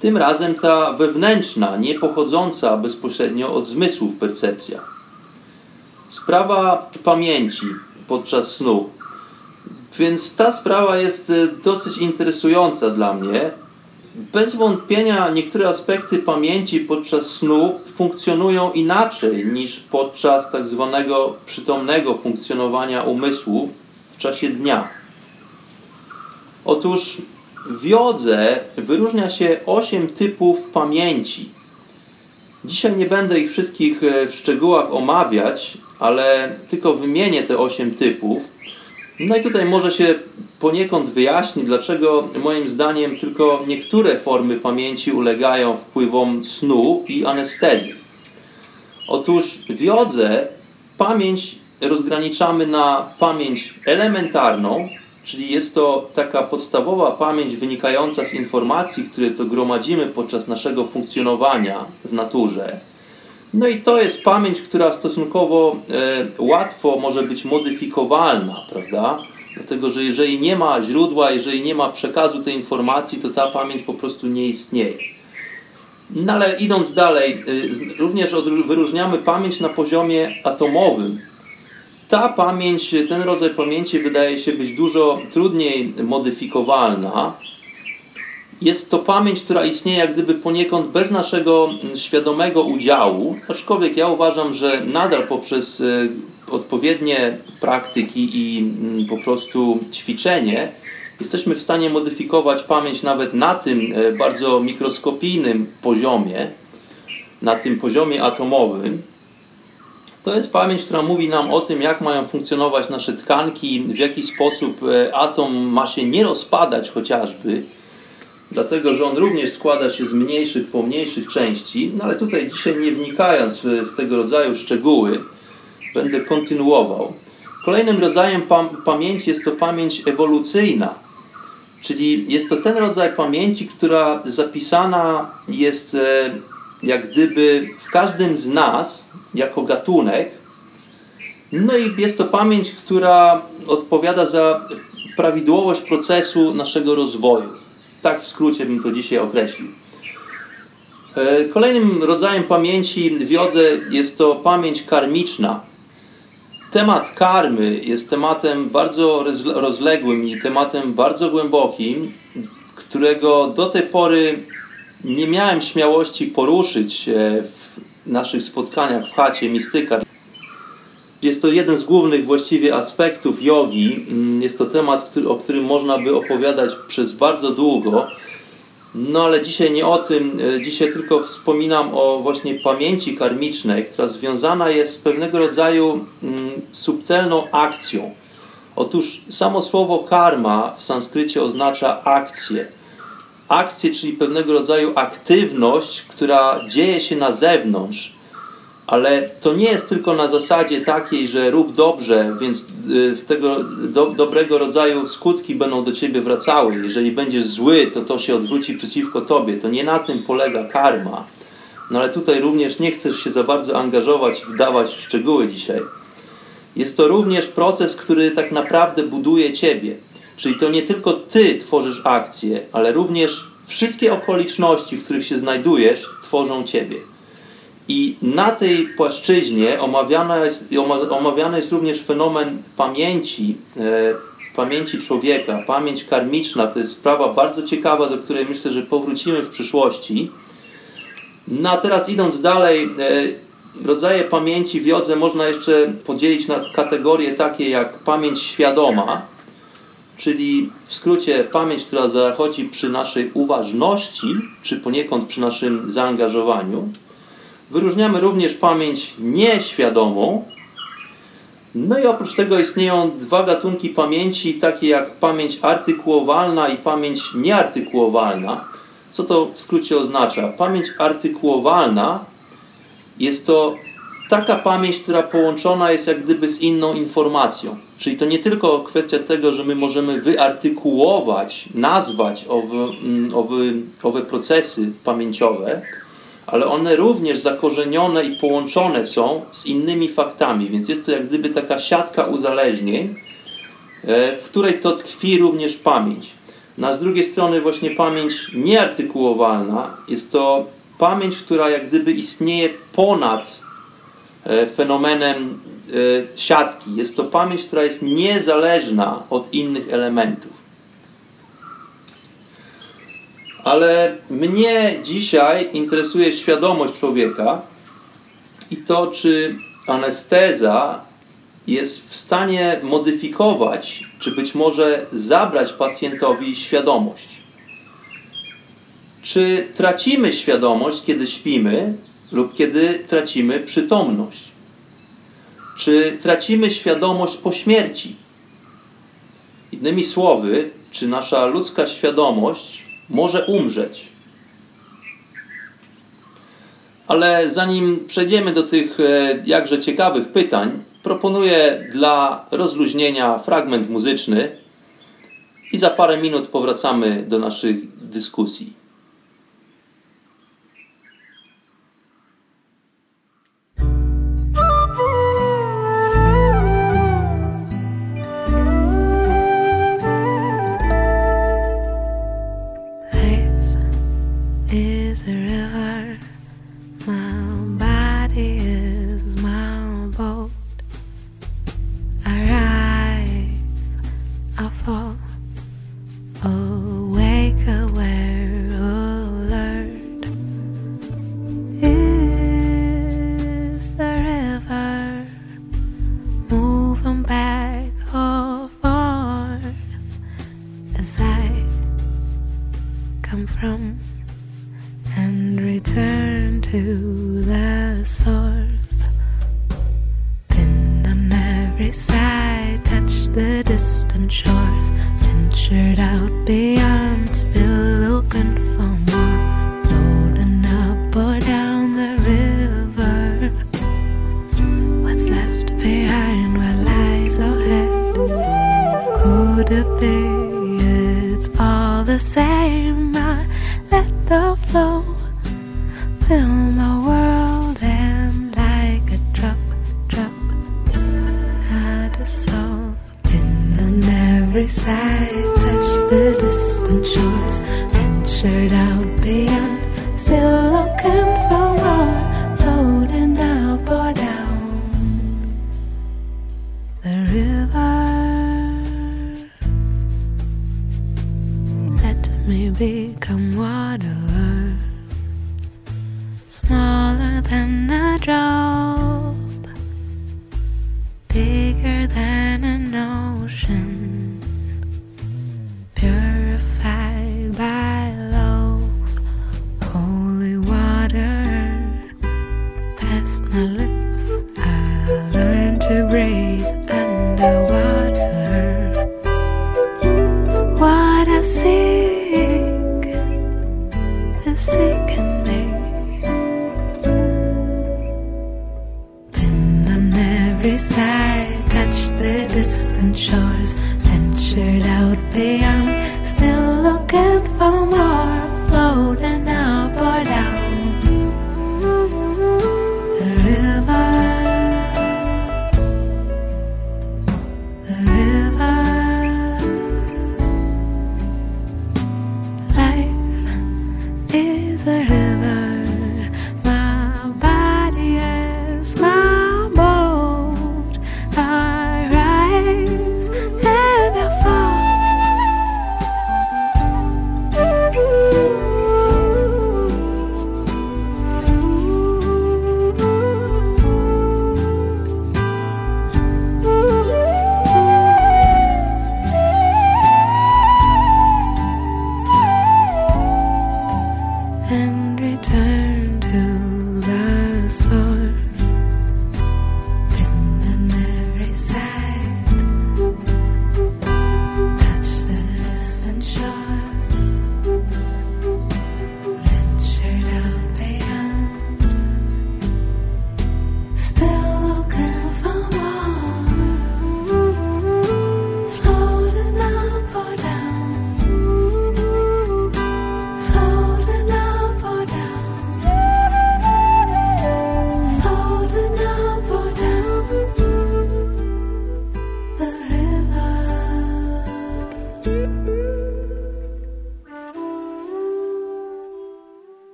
Tym razem ta wewnętrzna, nie pochodząca bezpośrednio od zmysłów percepcja. Sprawa pamięci podczas snu. Więc ta sprawa jest dosyć interesująca dla mnie. Bez wątpienia niektóre aspekty pamięci podczas snu funkcjonują inaczej niż podczas tak zwanego przytomnego funkcjonowania umysłu w czasie dnia. Otóż w jodze wyróżnia się 8 typów pamięci. Dzisiaj nie będę ich wszystkich w szczegółach omawiać, ale tylko wymienię te 8 typów. No i tutaj może się poniekąd wyjaśni, dlaczego moim zdaniem tylko niektóre formy pamięci ulegają wpływom snu i anestezji. Otóż w jodze pamięć rozgraniczamy na pamięć elementarną, czyli jest to taka podstawowa pamięć wynikająca z informacji, które to gromadzimy podczas naszego funkcjonowania w naturze. No i to jest pamięć, która stosunkowo łatwo może być modyfikowalna, prawda? Dlatego, że jeżeli nie ma źródła, jeżeli nie ma przekazu tej informacji, to ta pamięć po prostu nie istnieje. No ale idąc dalej, również wyróżniamy pamięć na poziomie atomowym. Ta pamięć, ten rodzaj pamięci wydaje się być dużo trudniej modyfikowalna. Jest to pamięć, która istnieje jak gdyby poniekąd bez naszego świadomego udziału, aczkolwiek ja uważam, że nadal poprzez odpowiednie praktyki i po prostu ćwiczenie jesteśmy w stanie modyfikować pamięć nawet na tym bardzo mikroskopijnym poziomie, na tym poziomie atomowym. To jest pamięć, która mówi nam o tym, jak mają funkcjonować nasze tkanki, w jaki sposób atom ma się nie rozpadać chociażby, dlatego, że on również składa się z mniejszych, pomniejszych części, no ale tutaj dzisiaj nie wnikając w tego rodzaju szczegóły, będę kontynuował. Kolejnym rodzajem pamięci jest to pamięć ewolucyjna, czyli jest to ten rodzaj pamięci, która zapisana jest jak gdyby w każdym z nas jako gatunek, no i jest to pamięć, która odpowiada za prawidłowość procesu naszego rozwoju. Tak w skrócie bym to dzisiaj określił. Kolejnym rodzajem pamięci w jodze jest to pamięć karmiczna. Temat karmy jest tematem bardzo rozległym i tematem bardzo głębokim, którego do tej pory nie miałem śmiałości poruszyć w naszych spotkaniach w chacie Mistyka. Jest to jeden z głównych właściwie aspektów jogi. Jest to temat, o którym można by opowiadać przez bardzo długo. No ale dzisiaj nie o tym. Dzisiaj tylko wspominam o właśnie pamięci karmicznej, która związana jest z pewnego rodzaju subtelną akcją. Otóż samo słowo karma w sanskrycie oznacza akcję. Akcję, czyli pewnego rodzaju aktywność, która dzieje się na zewnątrz. Ale to nie jest tylko na zasadzie takiej, że rób dobrze, więc tego dobrego rodzaju skutki będą do ciebie wracały. Jeżeli będziesz zły, to to się odwróci przeciwko tobie. To nie na tym polega karma. No ale tutaj również nie chcesz się za bardzo angażować i wdawać w szczegóły dzisiaj. Jest to również proces, który tak naprawdę buduje ciebie. Czyli to nie tylko ty tworzysz akcję, ale również wszystkie okoliczności, w których się znajdujesz, tworzą ciebie. I na tej płaszczyźnie omawiany jest również fenomen pamięci, pamięci człowieka, pamięć karmiczna. To jest sprawa bardzo ciekawa, do której myślę, że powrócimy w przyszłości. No a teraz idąc dalej, rodzaje pamięci w jodze można jeszcze podzielić na kategorie takie jak pamięć świadoma, czyli w skrócie pamięć, która zachodzi przy naszej uważności, czy poniekąd przy naszym zaangażowaniu. Wyróżniamy również pamięć nieświadomą. No i oprócz tego istnieją dwa gatunki pamięci, takie jak pamięć artykułowalna i pamięć nieartykułowalna. Co to w skrócie oznacza? Pamięć artykułowalna jest to taka pamięć, która połączona jest jak gdyby z inną informacją. Czyli to nie tylko kwestia tego, że my możemy wyartykułować, nazwać owe procesy pamięciowe, ale one również zakorzenione i połączone są z innymi faktami, więc jest to jak gdyby taka siatka uzależnień, w której to tkwi również pamięć. A z drugiej strony właśnie pamięć nieartykułowalna jest to pamięć, która jak gdyby istnieje ponad fenomenem siatki. Jest to pamięć, która jest niezależna od innych elementów. Ale mnie dzisiaj interesuje świadomość człowieka i to, czy anesteza jest w stanie modyfikować, czy być może zabrać pacjentowi świadomość. Czy tracimy świadomość, kiedy śpimy lub kiedy tracimy przytomność? Czy tracimy świadomość po śmierci? Innymi słowy, czy nasza ludzka świadomość może umrzeć? Ale zanim przejdziemy do tych jakże ciekawych pytań, proponuję dla rozluźnienia fragment muzyczny i za parę minut powracamy do naszych dyskusji.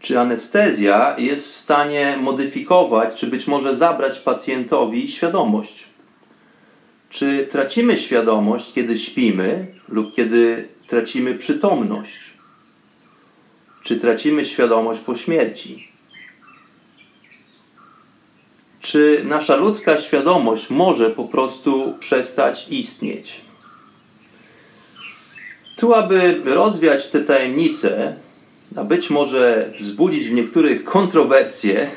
Czy anestezja jest w stanie modyfikować, czy być może zabrać pacjentowi świadomość? Czy tracimy świadomość, kiedy śpimy lub kiedy tracimy przytomność? Czy tracimy świadomość po śmierci? Czy nasza ludzka świadomość może po prostu przestać istnieć? Tu, aby rozwiać te tajemnice, a być może wzbudzić w niektórych kontrowersje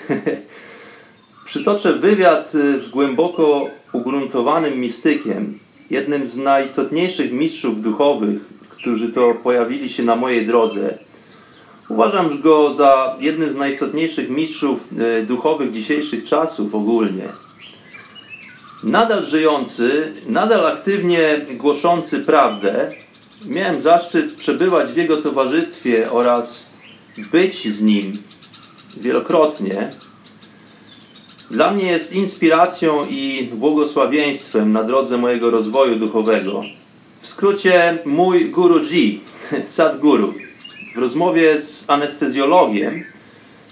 Przytoczę wywiad z głęboko ugruntowanym mistykiem, jednym z najistotniejszych mistrzów duchowych, którzy to pojawili się na mojej drodze. Uważam go za jednym z najistotniejszych mistrzów duchowych dzisiejszych czasów ogólnie. Nadal żyjący, nadal aktywnie głoszący prawdę, miałem zaszczyt przebywać w jego towarzystwie oraz być z nim wielokrotnie. Dla mnie jest inspiracją i błogosławieństwem na drodze mojego rozwoju duchowego. W skrócie mój Guruji, Sadhguru. W rozmowie z anestezjologiem,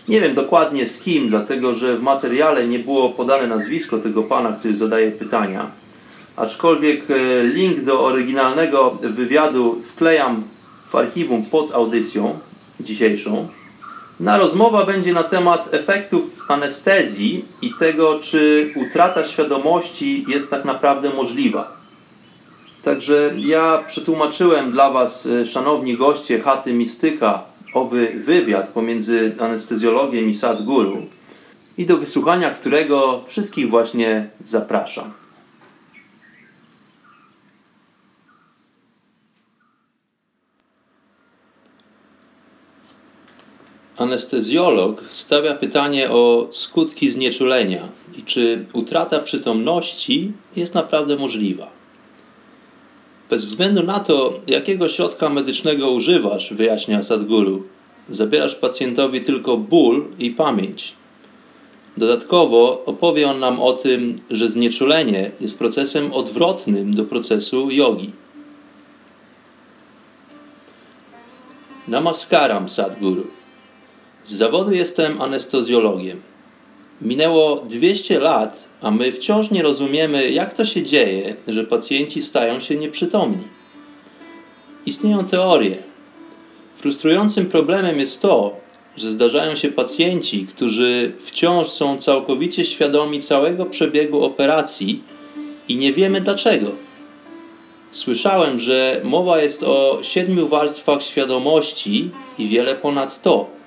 nie wiem dokładnie z kim, dlatego że w materiale nie było podane nazwisko tego pana, który zadaje pytania. Aczkolwiek link do oryginalnego wywiadu wklejam w archiwum pod audycją dzisiejszą. Na rozmowa będzie na temat efektów anestezji i tego, czy utrata świadomości jest tak naprawdę możliwa. Także ja przetłumaczyłem dla Was, szanowni goście Chaty Mistyka, owy wywiad pomiędzy anestezjologiem i Sadhguru i do wysłuchania którego wszystkich właśnie zapraszam. Anestezjolog stawia pytanie o skutki znieczulenia i czy utrata przytomności jest naprawdę możliwa. Bez względu na to, jakiego środka medycznego używasz, wyjaśnia Sadhguru, zabierasz pacjentowi tylko ból i pamięć. Dodatkowo opowie on nam o tym, że znieczulenie jest procesem odwrotnym do procesu jogi. Namaskaram, Sadhguru. Z zawodu jestem anestezjologiem. Minęło 200 lat, a my wciąż nie rozumiemy, jak to się dzieje, że pacjenci stają się nieprzytomni. Istnieją teorie. Frustrującym problemem jest to, że zdarzają się pacjenci, którzy wciąż są całkowicie świadomi całego przebiegu operacji i nie wiemy dlaczego. Słyszałem, że mowa jest o 7 warstwach świadomości i wiele ponad to.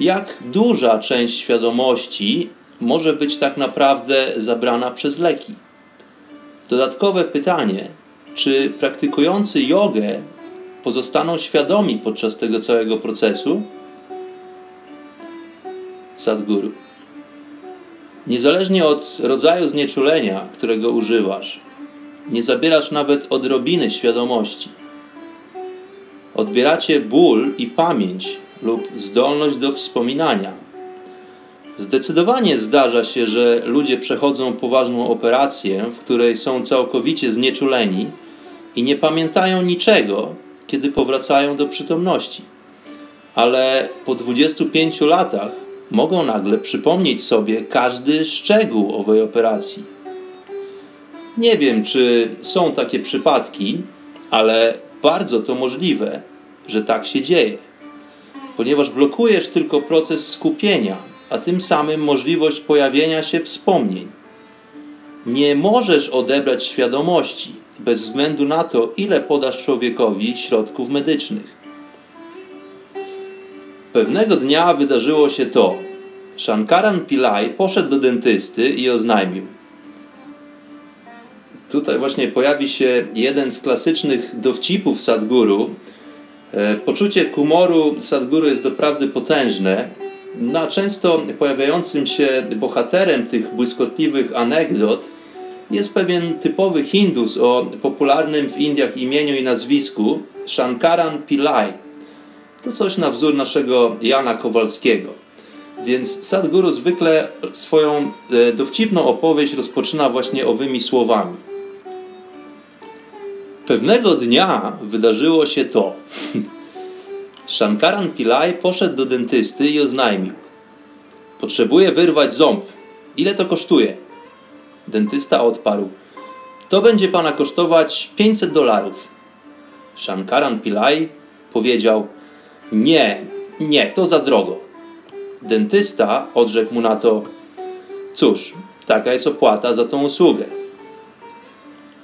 Jak duża część świadomości może być tak naprawdę zabrana przez leki? Dodatkowe pytanie, czy praktykujący jogę pozostaną świadomi podczas tego całego procesu? Sadhguru. Niezależnie od rodzaju znieczulenia, którego używasz, nie zabierasz nawet odrobiny świadomości. Odbieracie ból i pamięć lub zdolność do wspominania. Zdecydowanie zdarza się, że ludzie przechodzą poważną operację, w której są całkowicie znieczuleni i nie pamiętają niczego, kiedy powracają do przytomności. Ale po 25 latach mogą nagle przypomnieć sobie każdy szczegół owej operacji. Nie wiem, czy są takie przypadki, ale bardzo to możliwe, że tak się dzieje. Ponieważ blokujesz tylko proces skupienia, a tym samym możliwość pojawienia się wspomnień. Nie możesz odebrać świadomości, bez względu na to, ile podasz człowiekowi środków medycznych. Pewnego dnia wydarzyło się to. Shankaran Pillai poszedł do dentysty i oznajmił. Tutaj właśnie pojawi się jeden z klasycznych dowcipów Sadhguru. Poczucie humoru Sadhguru jest doprawdy potężne. No, często pojawiającym się bohaterem tych błyskotliwych anegdot jest pewien typowy Hindus o popularnym w Indiach imieniu i nazwisku Shankaran Pillai. To coś na wzór naszego Jana Kowalskiego. Więc Sadhguru zwykle swoją dowcipną opowieść rozpoczyna właśnie owymi słowami. Pewnego dnia wydarzyło się to. Shankaran Pillai poszedł do dentysty i oznajmił. Potrzebuję wyrwać ząb. Ile to kosztuje? Dentysta odparł. To będzie pana kosztować $500. Shankaran Pillai powiedział. Nie, to za drogo. Dentysta odrzekł mu na to. Cóż, taka jest opłata za tą usługę.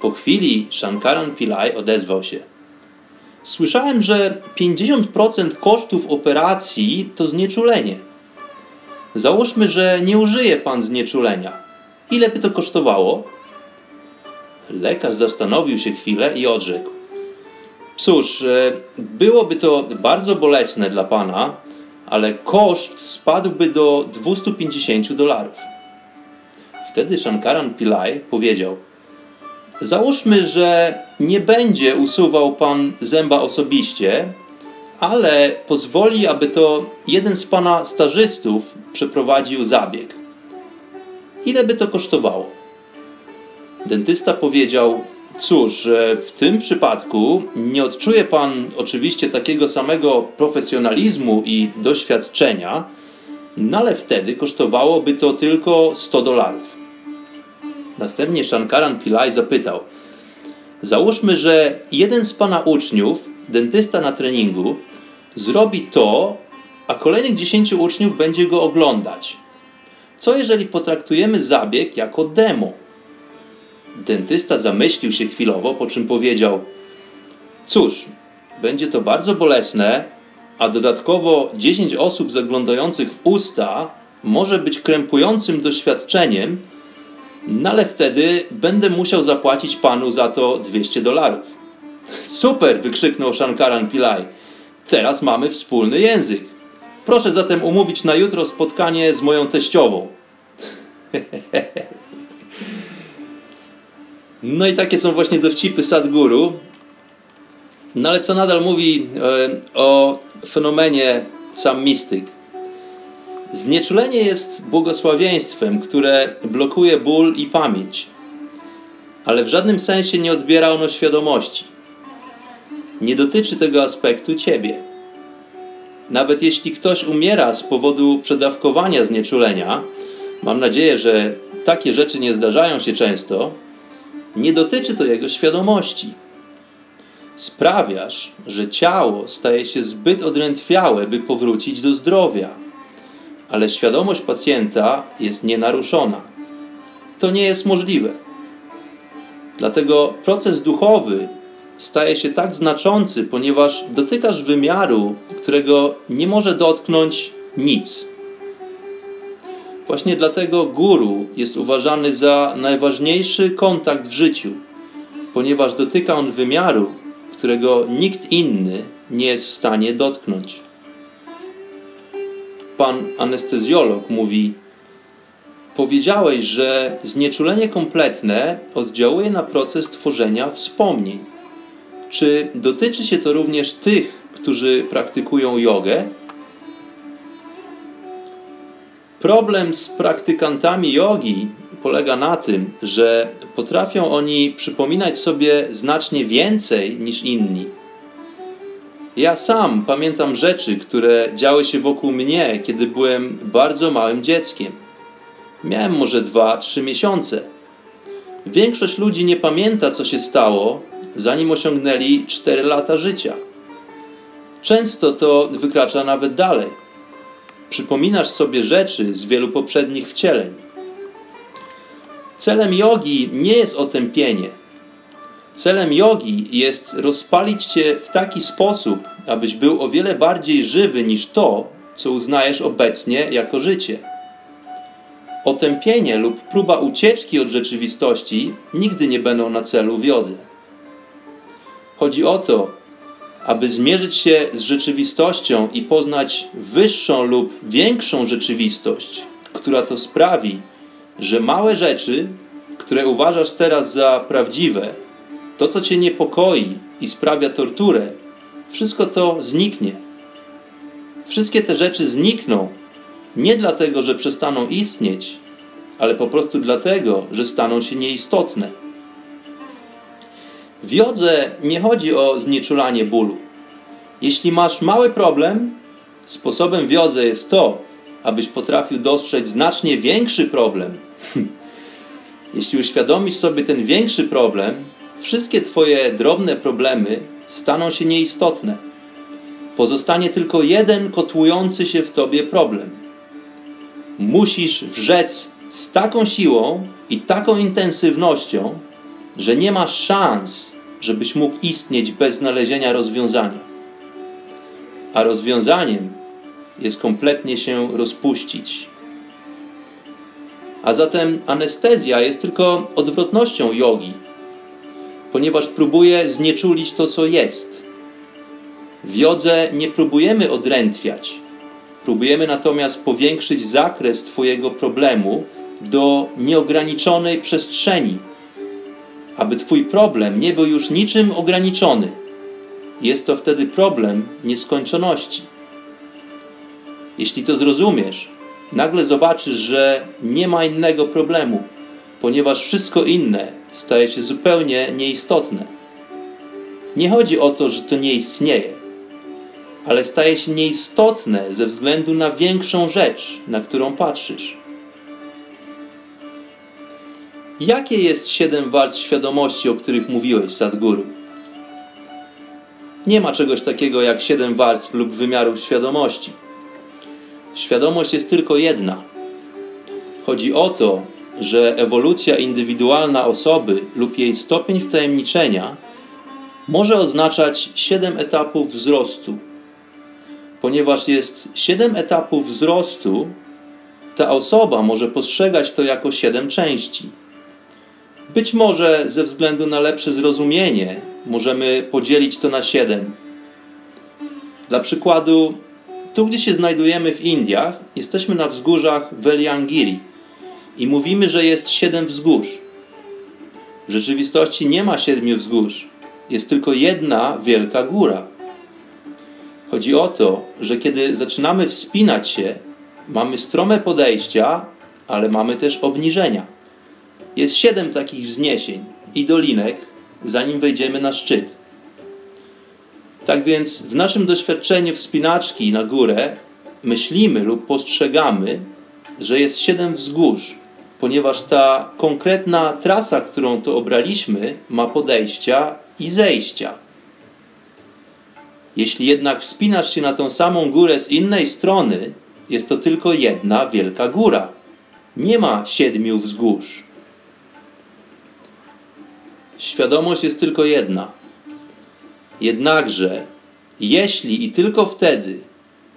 Po chwili Shankaran Pillai odezwał się. Słyszałem, że 50% kosztów operacji to znieczulenie. Załóżmy, że nie użyje pan znieczulenia. Ile by to kosztowało? Lekarz zastanowił się chwilę i odrzekł. Cóż, byłoby to bardzo bolesne dla pana, ale koszt spadłby do $250. Wtedy Shankaran Pillai powiedział: załóżmy, że nie będzie usuwał pan zęba osobiście, ale pozwoli, aby to jeden z pana stażystów przeprowadził zabieg. Ile by to kosztowało? Dentysta powiedział: cóż, w tym przypadku nie odczuje pan oczywiście takiego samego profesjonalizmu i doświadczenia, no ale wtedy kosztowałoby to tylko $100. Następnie Shankaran Pillai zapytał: załóżmy, że jeden z pana uczniów, dentysta na treningu, zrobi to, a kolejnych 10 uczniów będzie go oglądać. Co jeżeli potraktujemy zabieg jako demo? Dentysta zamyślił się chwilowo, po czym powiedział: cóż, będzie to bardzo bolesne, a dodatkowo 10 osób zaglądających w usta może być krępującym doświadczeniem, no ale wtedy będę musiał zapłacić panu za to $200. Super! Wykrzyknął Shankaran Pillai. Teraz mamy wspólny język. Proszę zatem umówić na jutro spotkanie z moją teściową. No i takie są właśnie dowcipy Sadhguru. No ale co nadal mówi o fenomenie sam mistyk? Znieczulenie jest błogosławieństwem, które blokuje ból i pamięć, ale w żadnym sensie nie odbiera ono świadomości. Nie dotyczy tego aspektu ciebie. Nawet jeśli ktoś umiera z powodu przedawkowania znieczulenia, mam nadzieję, że takie rzeczy nie zdarzają się często, nie dotyczy to jego świadomości. Sprawiasz, że ciało staje się zbyt odrętwiałe, by powrócić do zdrowia, ale świadomość pacjenta jest nienaruszona. To nie jest możliwe. Dlatego proces duchowy staje się tak znaczący, ponieważ dotykasz wymiaru, którego nie może dotknąć nic. Właśnie dlatego guru jest uważany za najważniejszy kontakt w życiu, ponieważ dotyka on wymiaru, którego nikt inny nie jest w stanie dotknąć. Pan anestezjolog mówi: powiedziałeś, że znieczulenie kompletne oddziałuje na proces tworzenia wspomnień. Czy dotyczy się to również tych, którzy praktykują jogę? Problem z praktykantami jogi polega na tym, że potrafią oni przypominać sobie znacznie więcej niż inni. Ja sam pamiętam rzeczy, które działy się wokół mnie, kiedy byłem bardzo małym dzieckiem. Miałem może 2-3 miesiące. Większość ludzi nie pamięta, co się stało, zanim osiągnęli 4 lata życia. Często to wykracza nawet dalej. Przypominasz sobie rzeczy z wielu poprzednich wcieleń. Celem jogi nie jest otępienie. Celem jogi jest rozpalić cię w taki sposób, abyś był o wiele bardziej żywy niż to, co uznajesz obecnie jako życie. Otępienie lub próba ucieczki od rzeczywistości nigdy nie będą na celu wiodły. Chodzi o to, aby zmierzyć się z rzeczywistością i poznać wyższą lub większą rzeczywistość, która to sprawi, że małe rzeczy, które uważasz teraz za prawdziwe, to, co cię niepokoi i sprawia torturę, wszystko to zniknie. Wszystkie te rzeczy znikną nie dlatego, że przestaną istnieć, ale po prostu dlatego, że staną się nieistotne. W jodze nie chodzi o znieczulanie bólu. Jeśli masz mały problem, sposobem w jodze jest to, abyś potrafił dostrzec znacznie większy problem. Jeśli uświadomisz sobie ten większy problem, wszystkie twoje drobne problemy staną się nieistotne. Pozostanie tylko jeden kotłujący się w tobie problem. Musisz wrzec z taką siłą i taką intensywnością, że nie masz szans, żebyś mógł istnieć bez znalezienia rozwiązania. A rozwiązaniem jest kompletnie się rozpuścić, A zatem anestezja jest tylko odwrotnością jogi, ponieważ próbuje znieczulić to, co jest. W jodze nie próbujemy odrętwiać, próbujemy natomiast powiększyć zakres twojego problemu do nieograniczonej przestrzeni, aby twój problem nie był już niczym ograniczony. Jest to wtedy problem nieskończoności. Jeśli to zrozumiesz, nagle zobaczysz, że nie ma innego problemu, ponieważ wszystko inne staje się zupełnie nieistotne. Nie chodzi o to, że to nie istnieje, ale staje się nieistotne ze względu na większą rzecz, na którą patrzysz. Jakie jest 7 warstw świadomości, o których mówiłeś, Sadhguru? Nie ma czegoś takiego jak 7 warstw lub wymiarów świadomości. Świadomość jest tylko jedna. Chodzi o to, że ewolucja indywidualna osoby lub jej stopień wtajemniczenia może oznaczać 7 etapów wzrostu. Ponieważ jest 7 etapów wzrostu, ta osoba może postrzegać to jako 7 części. Być może ze względu na lepsze zrozumienie możemy podzielić to na 7. Dla przykładu, tu gdzie się znajdujemy w Indiach, jesteśmy na wzgórzach Veliangiri i mówimy, że jest 7 wzgórz. W rzeczywistości nie ma 7 wzgórz, jest tylko jedna wielka góra. Chodzi o to, że kiedy zaczynamy wspinać się, mamy strome podejścia, ale mamy też obniżenia. Jest 7 takich wzniesień i dolinek, zanim wejdziemy na szczyt. Tak więc w naszym doświadczeniu wspinaczki na górę myślimy lub postrzegamy, że jest 7 wzgórz, ponieważ ta konkretna trasa, którą to obraliśmy, ma podejścia i zejścia. Jeśli jednak wspinasz się na tą samą górę z innej strony, jest to tylko jedna wielka góra. Nie ma 7 wzgórz. Świadomość jest tylko jedna. Jednakże, jeśli i tylko wtedy,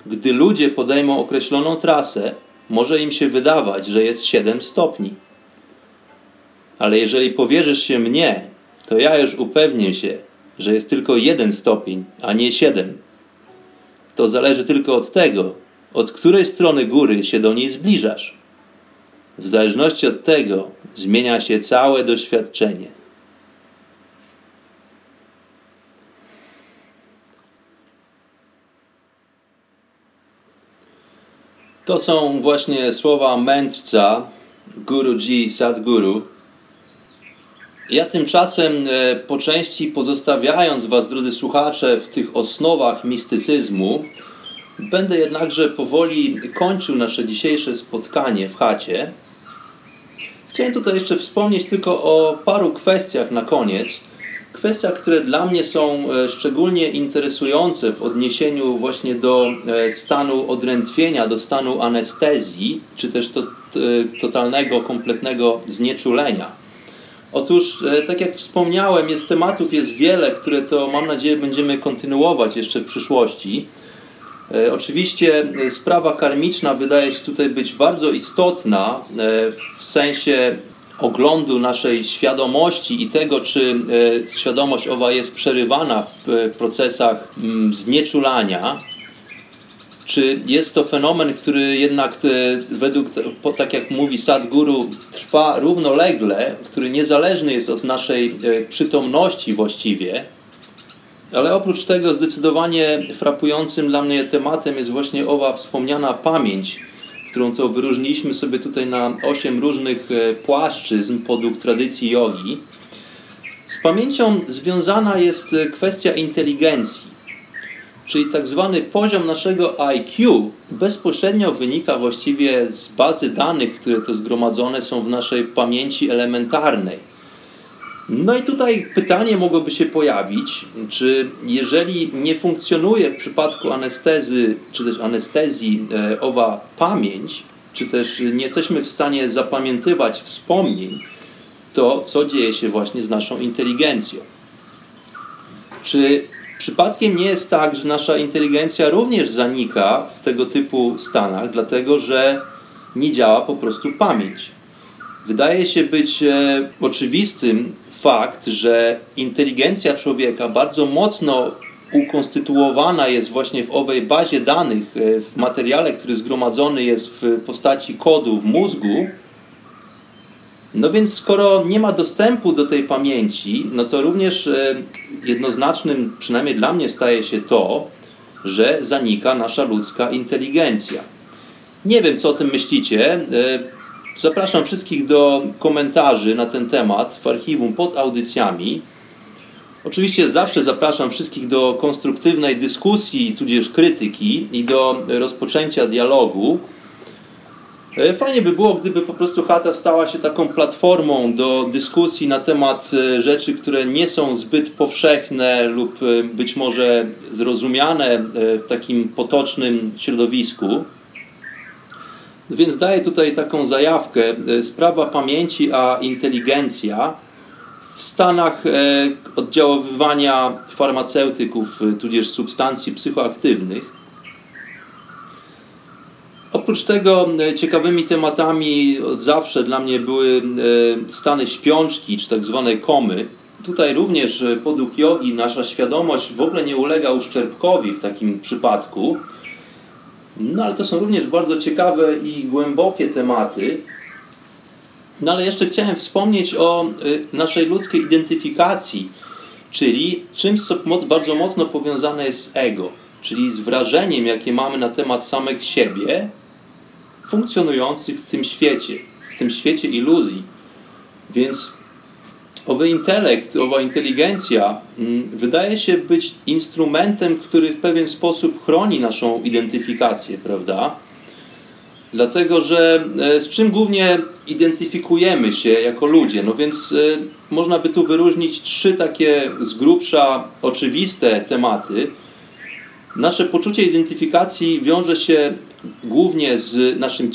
gdy ludzie podejmą określoną trasę, może im się wydawać, że jest 7 stopni. Ale jeżeli powierzysz się mnie, to ja już upewnię się, że jest tylko 1 stopień, a nie 7. To zależy tylko od tego, od której strony góry się do niej zbliżasz. W zależności od tego zmienia się całe doświadczenie. To są właśnie słowa mędrca Guruji Sadhguru. Ja tymczasem po części pozostawiając was, drodzy słuchacze, w tych osnowach mistycyzmu, będę jednakże powoli kończył nasze dzisiejsze spotkanie w chacie. Chciałem tutaj jeszcze wspomnieć tylko o paru kwestiach na koniec. Kwestiach, które dla mnie są szczególnie interesujące w odniesieniu właśnie do stanu odrętwienia, do stanu anestezji, czy też totalnego, kompletnego znieczulenia. Otóż, tak jak wspomniałem, tematów jest wiele, które to, mam nadzieję, będziemy kontynuować jeszcze w przyszłości. Oczywiście sprawa karmiczna wydaje się tutaj być bardzo istotna w sensie oglądu naszej świadomości i tego, czy świadomość owa jest przerywana w procesach znieczulania, czy jest to fenomen, który jednak według, tak jak mówi Sadhguru, trwa równolegle, który niezależny jest od naszej przytomności właściwie. Ale oprócz tego zdecydowanie frapującym dla mnie tematem jest właśnie owa wspomniana pamięć, którą to wyróżniliśmy sobie tutaj na 8 różnych płaszczyzn podług tradycji jogi. Z pamięcią związana jest kwestia inteligencji, czyli tak zwany poziom naszego IQ bezpośrednio wynika właściwie z bazy danych, które to zgromadzone są w naszej pamięci elementarnej. No i tutaj pytanie mogłoby się pojawić, czy jeżeli nie funkcjonuje w przypadku anestezy, czy też anestezji owa pamięć, czy też nie jesteśmy w stanie zapamiętywać wspomnień, to co dzieje się właśnie z naszą inteligencją? Czy przypadkiem nie jest tak, że nasza inteligencja również zanika w tego typu stanach, dlatego że nie działa po prostu pamięć? Wydaje się być oczywistym fakt, że inteligencja człowieka bardzo mocno ukonstytuowana jest właśnie w owej bazie danych, w materiale, który zgromadzony jest w postaci kodu w mózgu. No więc skoro nie ma dostępu do tej pamięci, no to również jednoznacznym, przynajmniej dla mnie, staje się to, że zanika nasza ludzka inteligencja. Nie wiem, co o tym myślicie. Zapraszam wszystkich do komentarzy na ten temat w archiwum pod audycjami. Oczywiście zawsze zapraszam wszystkich do konstruktywnej dyskusji, tudzież krytyki i do rozpoczęcia dialogu. Fajnie by było, gdyby po prostu chata stała się taką platformą do dyskusji na temat rzeczy, które nie są zbyt powszechne lub być może zrozumiane w takim potocznym środowisku. Więc daję tutaj taką zajawkę. Sprawa pamięci a inteligencja w stanach oddziaływania farmaceutyków, tudzież substancji psychoaktywnych. Oprócz tego ciekawymi tematami od zawsze dla mnie były stany śpiączki, czy tak zwane komy. Tutaj również podług jogi nasza świadomość w ogóle nie ulega uszczerbkowi w takim przypadku. No ale to są również bardzo ciekawe i głębokie tematy. No ale jeszcze chciałem wspomnieć o naszej ludzkiej identyfikacji, czyli czymś, co bardzo mocno powiązane jest z ego, czyli z wrażeniem, jakie mamy na temat samych siebie funkcjonujących w tym świecie iluzji. Więc owy intelekt, owa inteligencja wydaje się być instrumentem, który w pewien sposób chroni naszą identyfikację, prawda? Dlatego, że z czym głównie identyfikujemy się jako ludzie? No więc można by tu wyróżnić trzy takie z grubsza oczywiste tematy. Nasze poczucie identyfikacji wiąże się głównie z naszym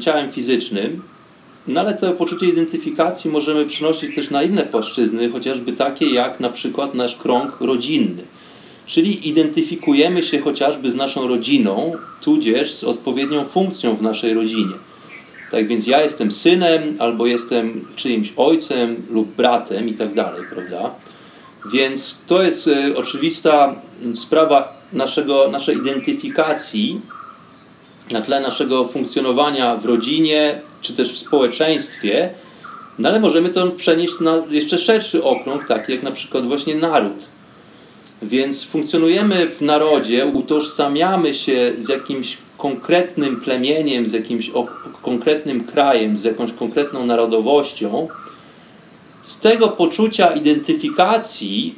ciałem fizycznym, no ale to poczucie identyfikacji możemy przenosić też na inne płaszczyzny, chociażby takie jak na przykład nasz krąg rodzinny. Czyli identyfikujemy się chociażby z naszą rodziną, tudzież z odpowiednią funkcją w naszej rodzinie. Tak więc ja jestem synem, albo jestem czyimś ojcem lub bratem i tak dalej, prawda? Więc to jest oczywista sprawa naszej identyfikacji na tle naszego funkcjonowania w rodzinie, czy też w społeczeństwie, no ale możemy to przenieść na jeszcze szerszy okrąg, taki jak na przykład właśnie naród. Więc funkcjonujemy w narodzie, utożsamiamy się z jakimś konkretnym plemieniem, z jakimś konkretnym krajem, z jakąś konkretną narodowością. Z tego poczucia identyfikacji,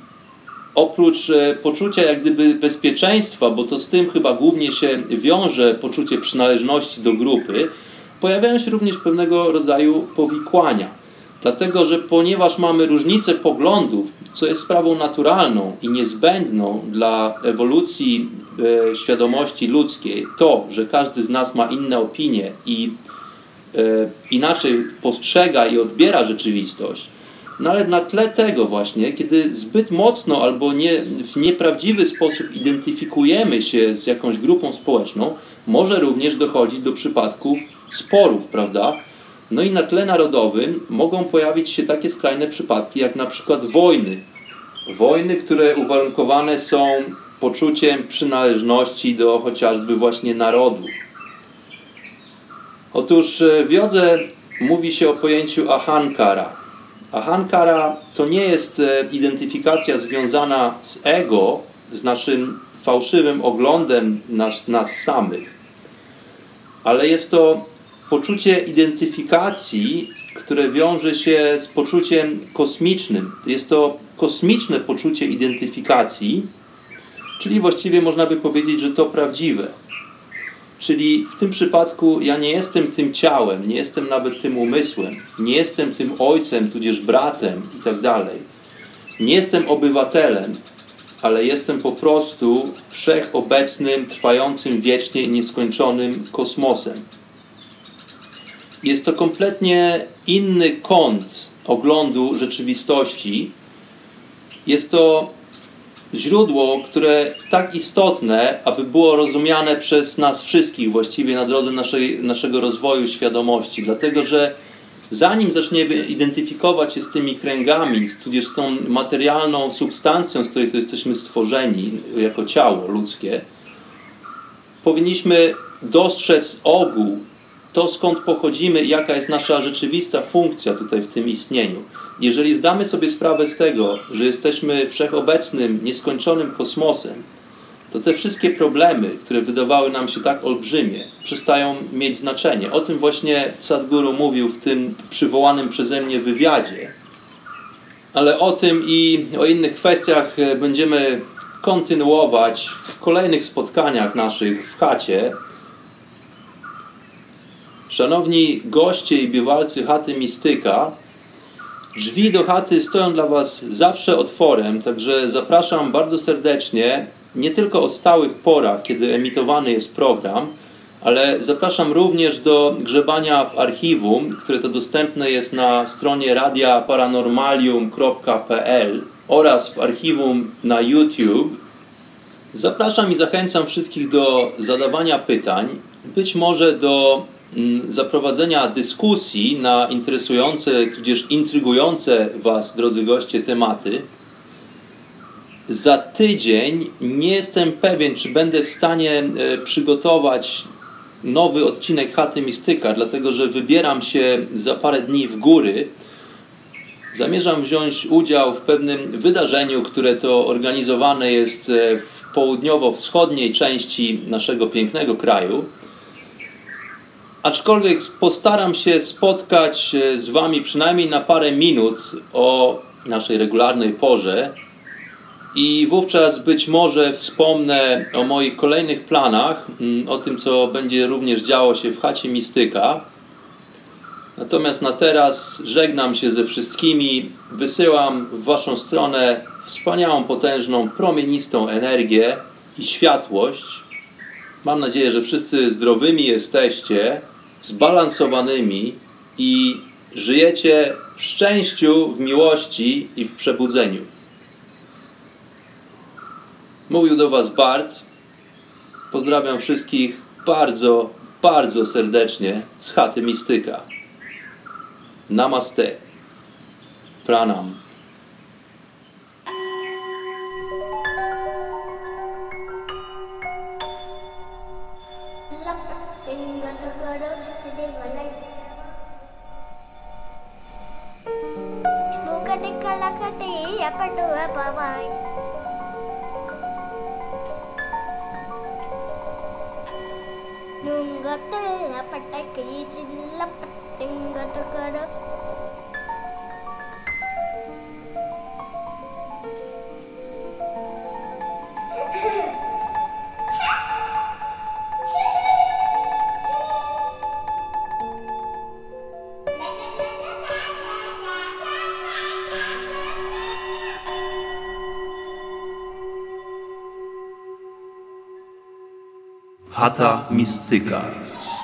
oprócz poczucia jak gdyby bezpieczeństwa, bo to z tym chyba głównie się wiąże poczucie przynależności do grupy, pojawiają się również pewnego rodzaju powikłania. Dlatego, że ponieważ mamy różnice poglądów, co jest sprawą naturalną i niezbędną dla ewolucji świadomości ludzkiej, to, że każdy z nas ma inne opinie i inaczej postrzega i odbiera rzeczywistość, no ale na tle tego właśnie, kiedy zbyt mocno albo w nieprawdziwy sposób identyfikujemy się z jakąś grupą społeczną, może również dochodzić do przypadków sporów, prawda? No i na tle narodowym mogą pojawić się takie skrajne przypadki jak na przykład wojny. Wojny, które uwarunkowane są poczuciem przynależności do chociażby właśnie narodu. Otóż w jodze mówi się o pojęciu ahankara. Ahankara to nie jest identyfikacja związana z ego, z naszym fałszywym oglądem nas samych, ale jest to poczucie identyfikacji, które wiąże się z poczuciem kosmicznym. Jest to kosmiczne poczucie identyfikacji, czyli właściwie można by powiedzieć, że to prawdziwe. Czyli w tym przypadku ja nie jestem tym ciałem, nie jestem nawet tym umysłem, nie jestem tym ojcem, tudzież bratem i tak dalej. Nie jestem obywatelem, ale jestem po prostu wszechobecnym, trwającym wiecznie i nieskończonym kosmosem. Jest to kompletnie inny kąt oglądu rzeczywistości. Jest to źródło, które tak istotne, aby było rozumiane przez nas wszystkich właściwie na drodze naszego rozwoju świadomości. Dlatego, że zanim zaczniemy identyfikować się z tymi kręgami, tudzież z tą materialną substancją, z której to jesteśmy stworzeni jako ciało ludzkie, powinniśmy dostrzec ogół, to skąd pochodzimy, jaka jest nasza rzeczywista funkcja tutaj w tym istnieniu. Jeżeli zdamy sobie sprawę z tego, że jesteśmy wszechobecnym, nieskończonym kosmosem, to te wszystkie problemy, które wydawały nam się tak olbrzymie, przestają mieć znaczenie. O tym właśnie Sadhguru mówił w tym przywołanym przeze mnie wywiadzie. Ale o tym i o innych kwestiach będziemy kontynuować w kolejnych spotkaniach naszych w chacie. Szanowni goście i bywalcy chaty Mistyka, drzwi do chaty stoją dla Was zawsze otworem, także zapraszam bardzo serdecznie, nie tylko o stałych porach, kiedy emitowany jest program, ale zapraszam również do grzebania w archiwum, które to dostępne jest na stronie radiaparanormalium.pl oraz w archiwum na YouTube. Zapraszam i zachęcam wszystkich do zadawania pytań, być może do zaprowadzenia dyskusji na interesujące, tudzież intrygujące Was, drodzy goście, tematy. Za tydzień nie jestem pewien, czy będę w stanie przygotować nowy odcinek Chaty Mistyka, dlatego że wybieram się za parę dni w góry. Zamierzam wziąć udział w pewnym wydarzeniu, które to organizowane jest w południowo-wschodniej części naszego pięknego kraju. Aczkolwiek postaram się spotkać z Wami przynajmniej na parę minut o naszej regularnej porze i wówczas być może wspomnę o moich kolejnych planach, o tym, co będzie również działo się w chacie Mistyka. Natomiast na teraz żegnam się ze wszystkimi, wysyłam w Waszą stronę wspaniałą, potężną, promienistą energię i światłość. Mam nadzieję, że wszyscy zdrowymi jesteście, zbalansowanymi i żyjecie w szczęściu, w miłości i w przebudzeniu. Mówił do Was Bart. Pozdrawiam wszystkich bardzo, bardzo serdecznie z chaty Mistyka. Namaste. Pranam. Chata Mistyka.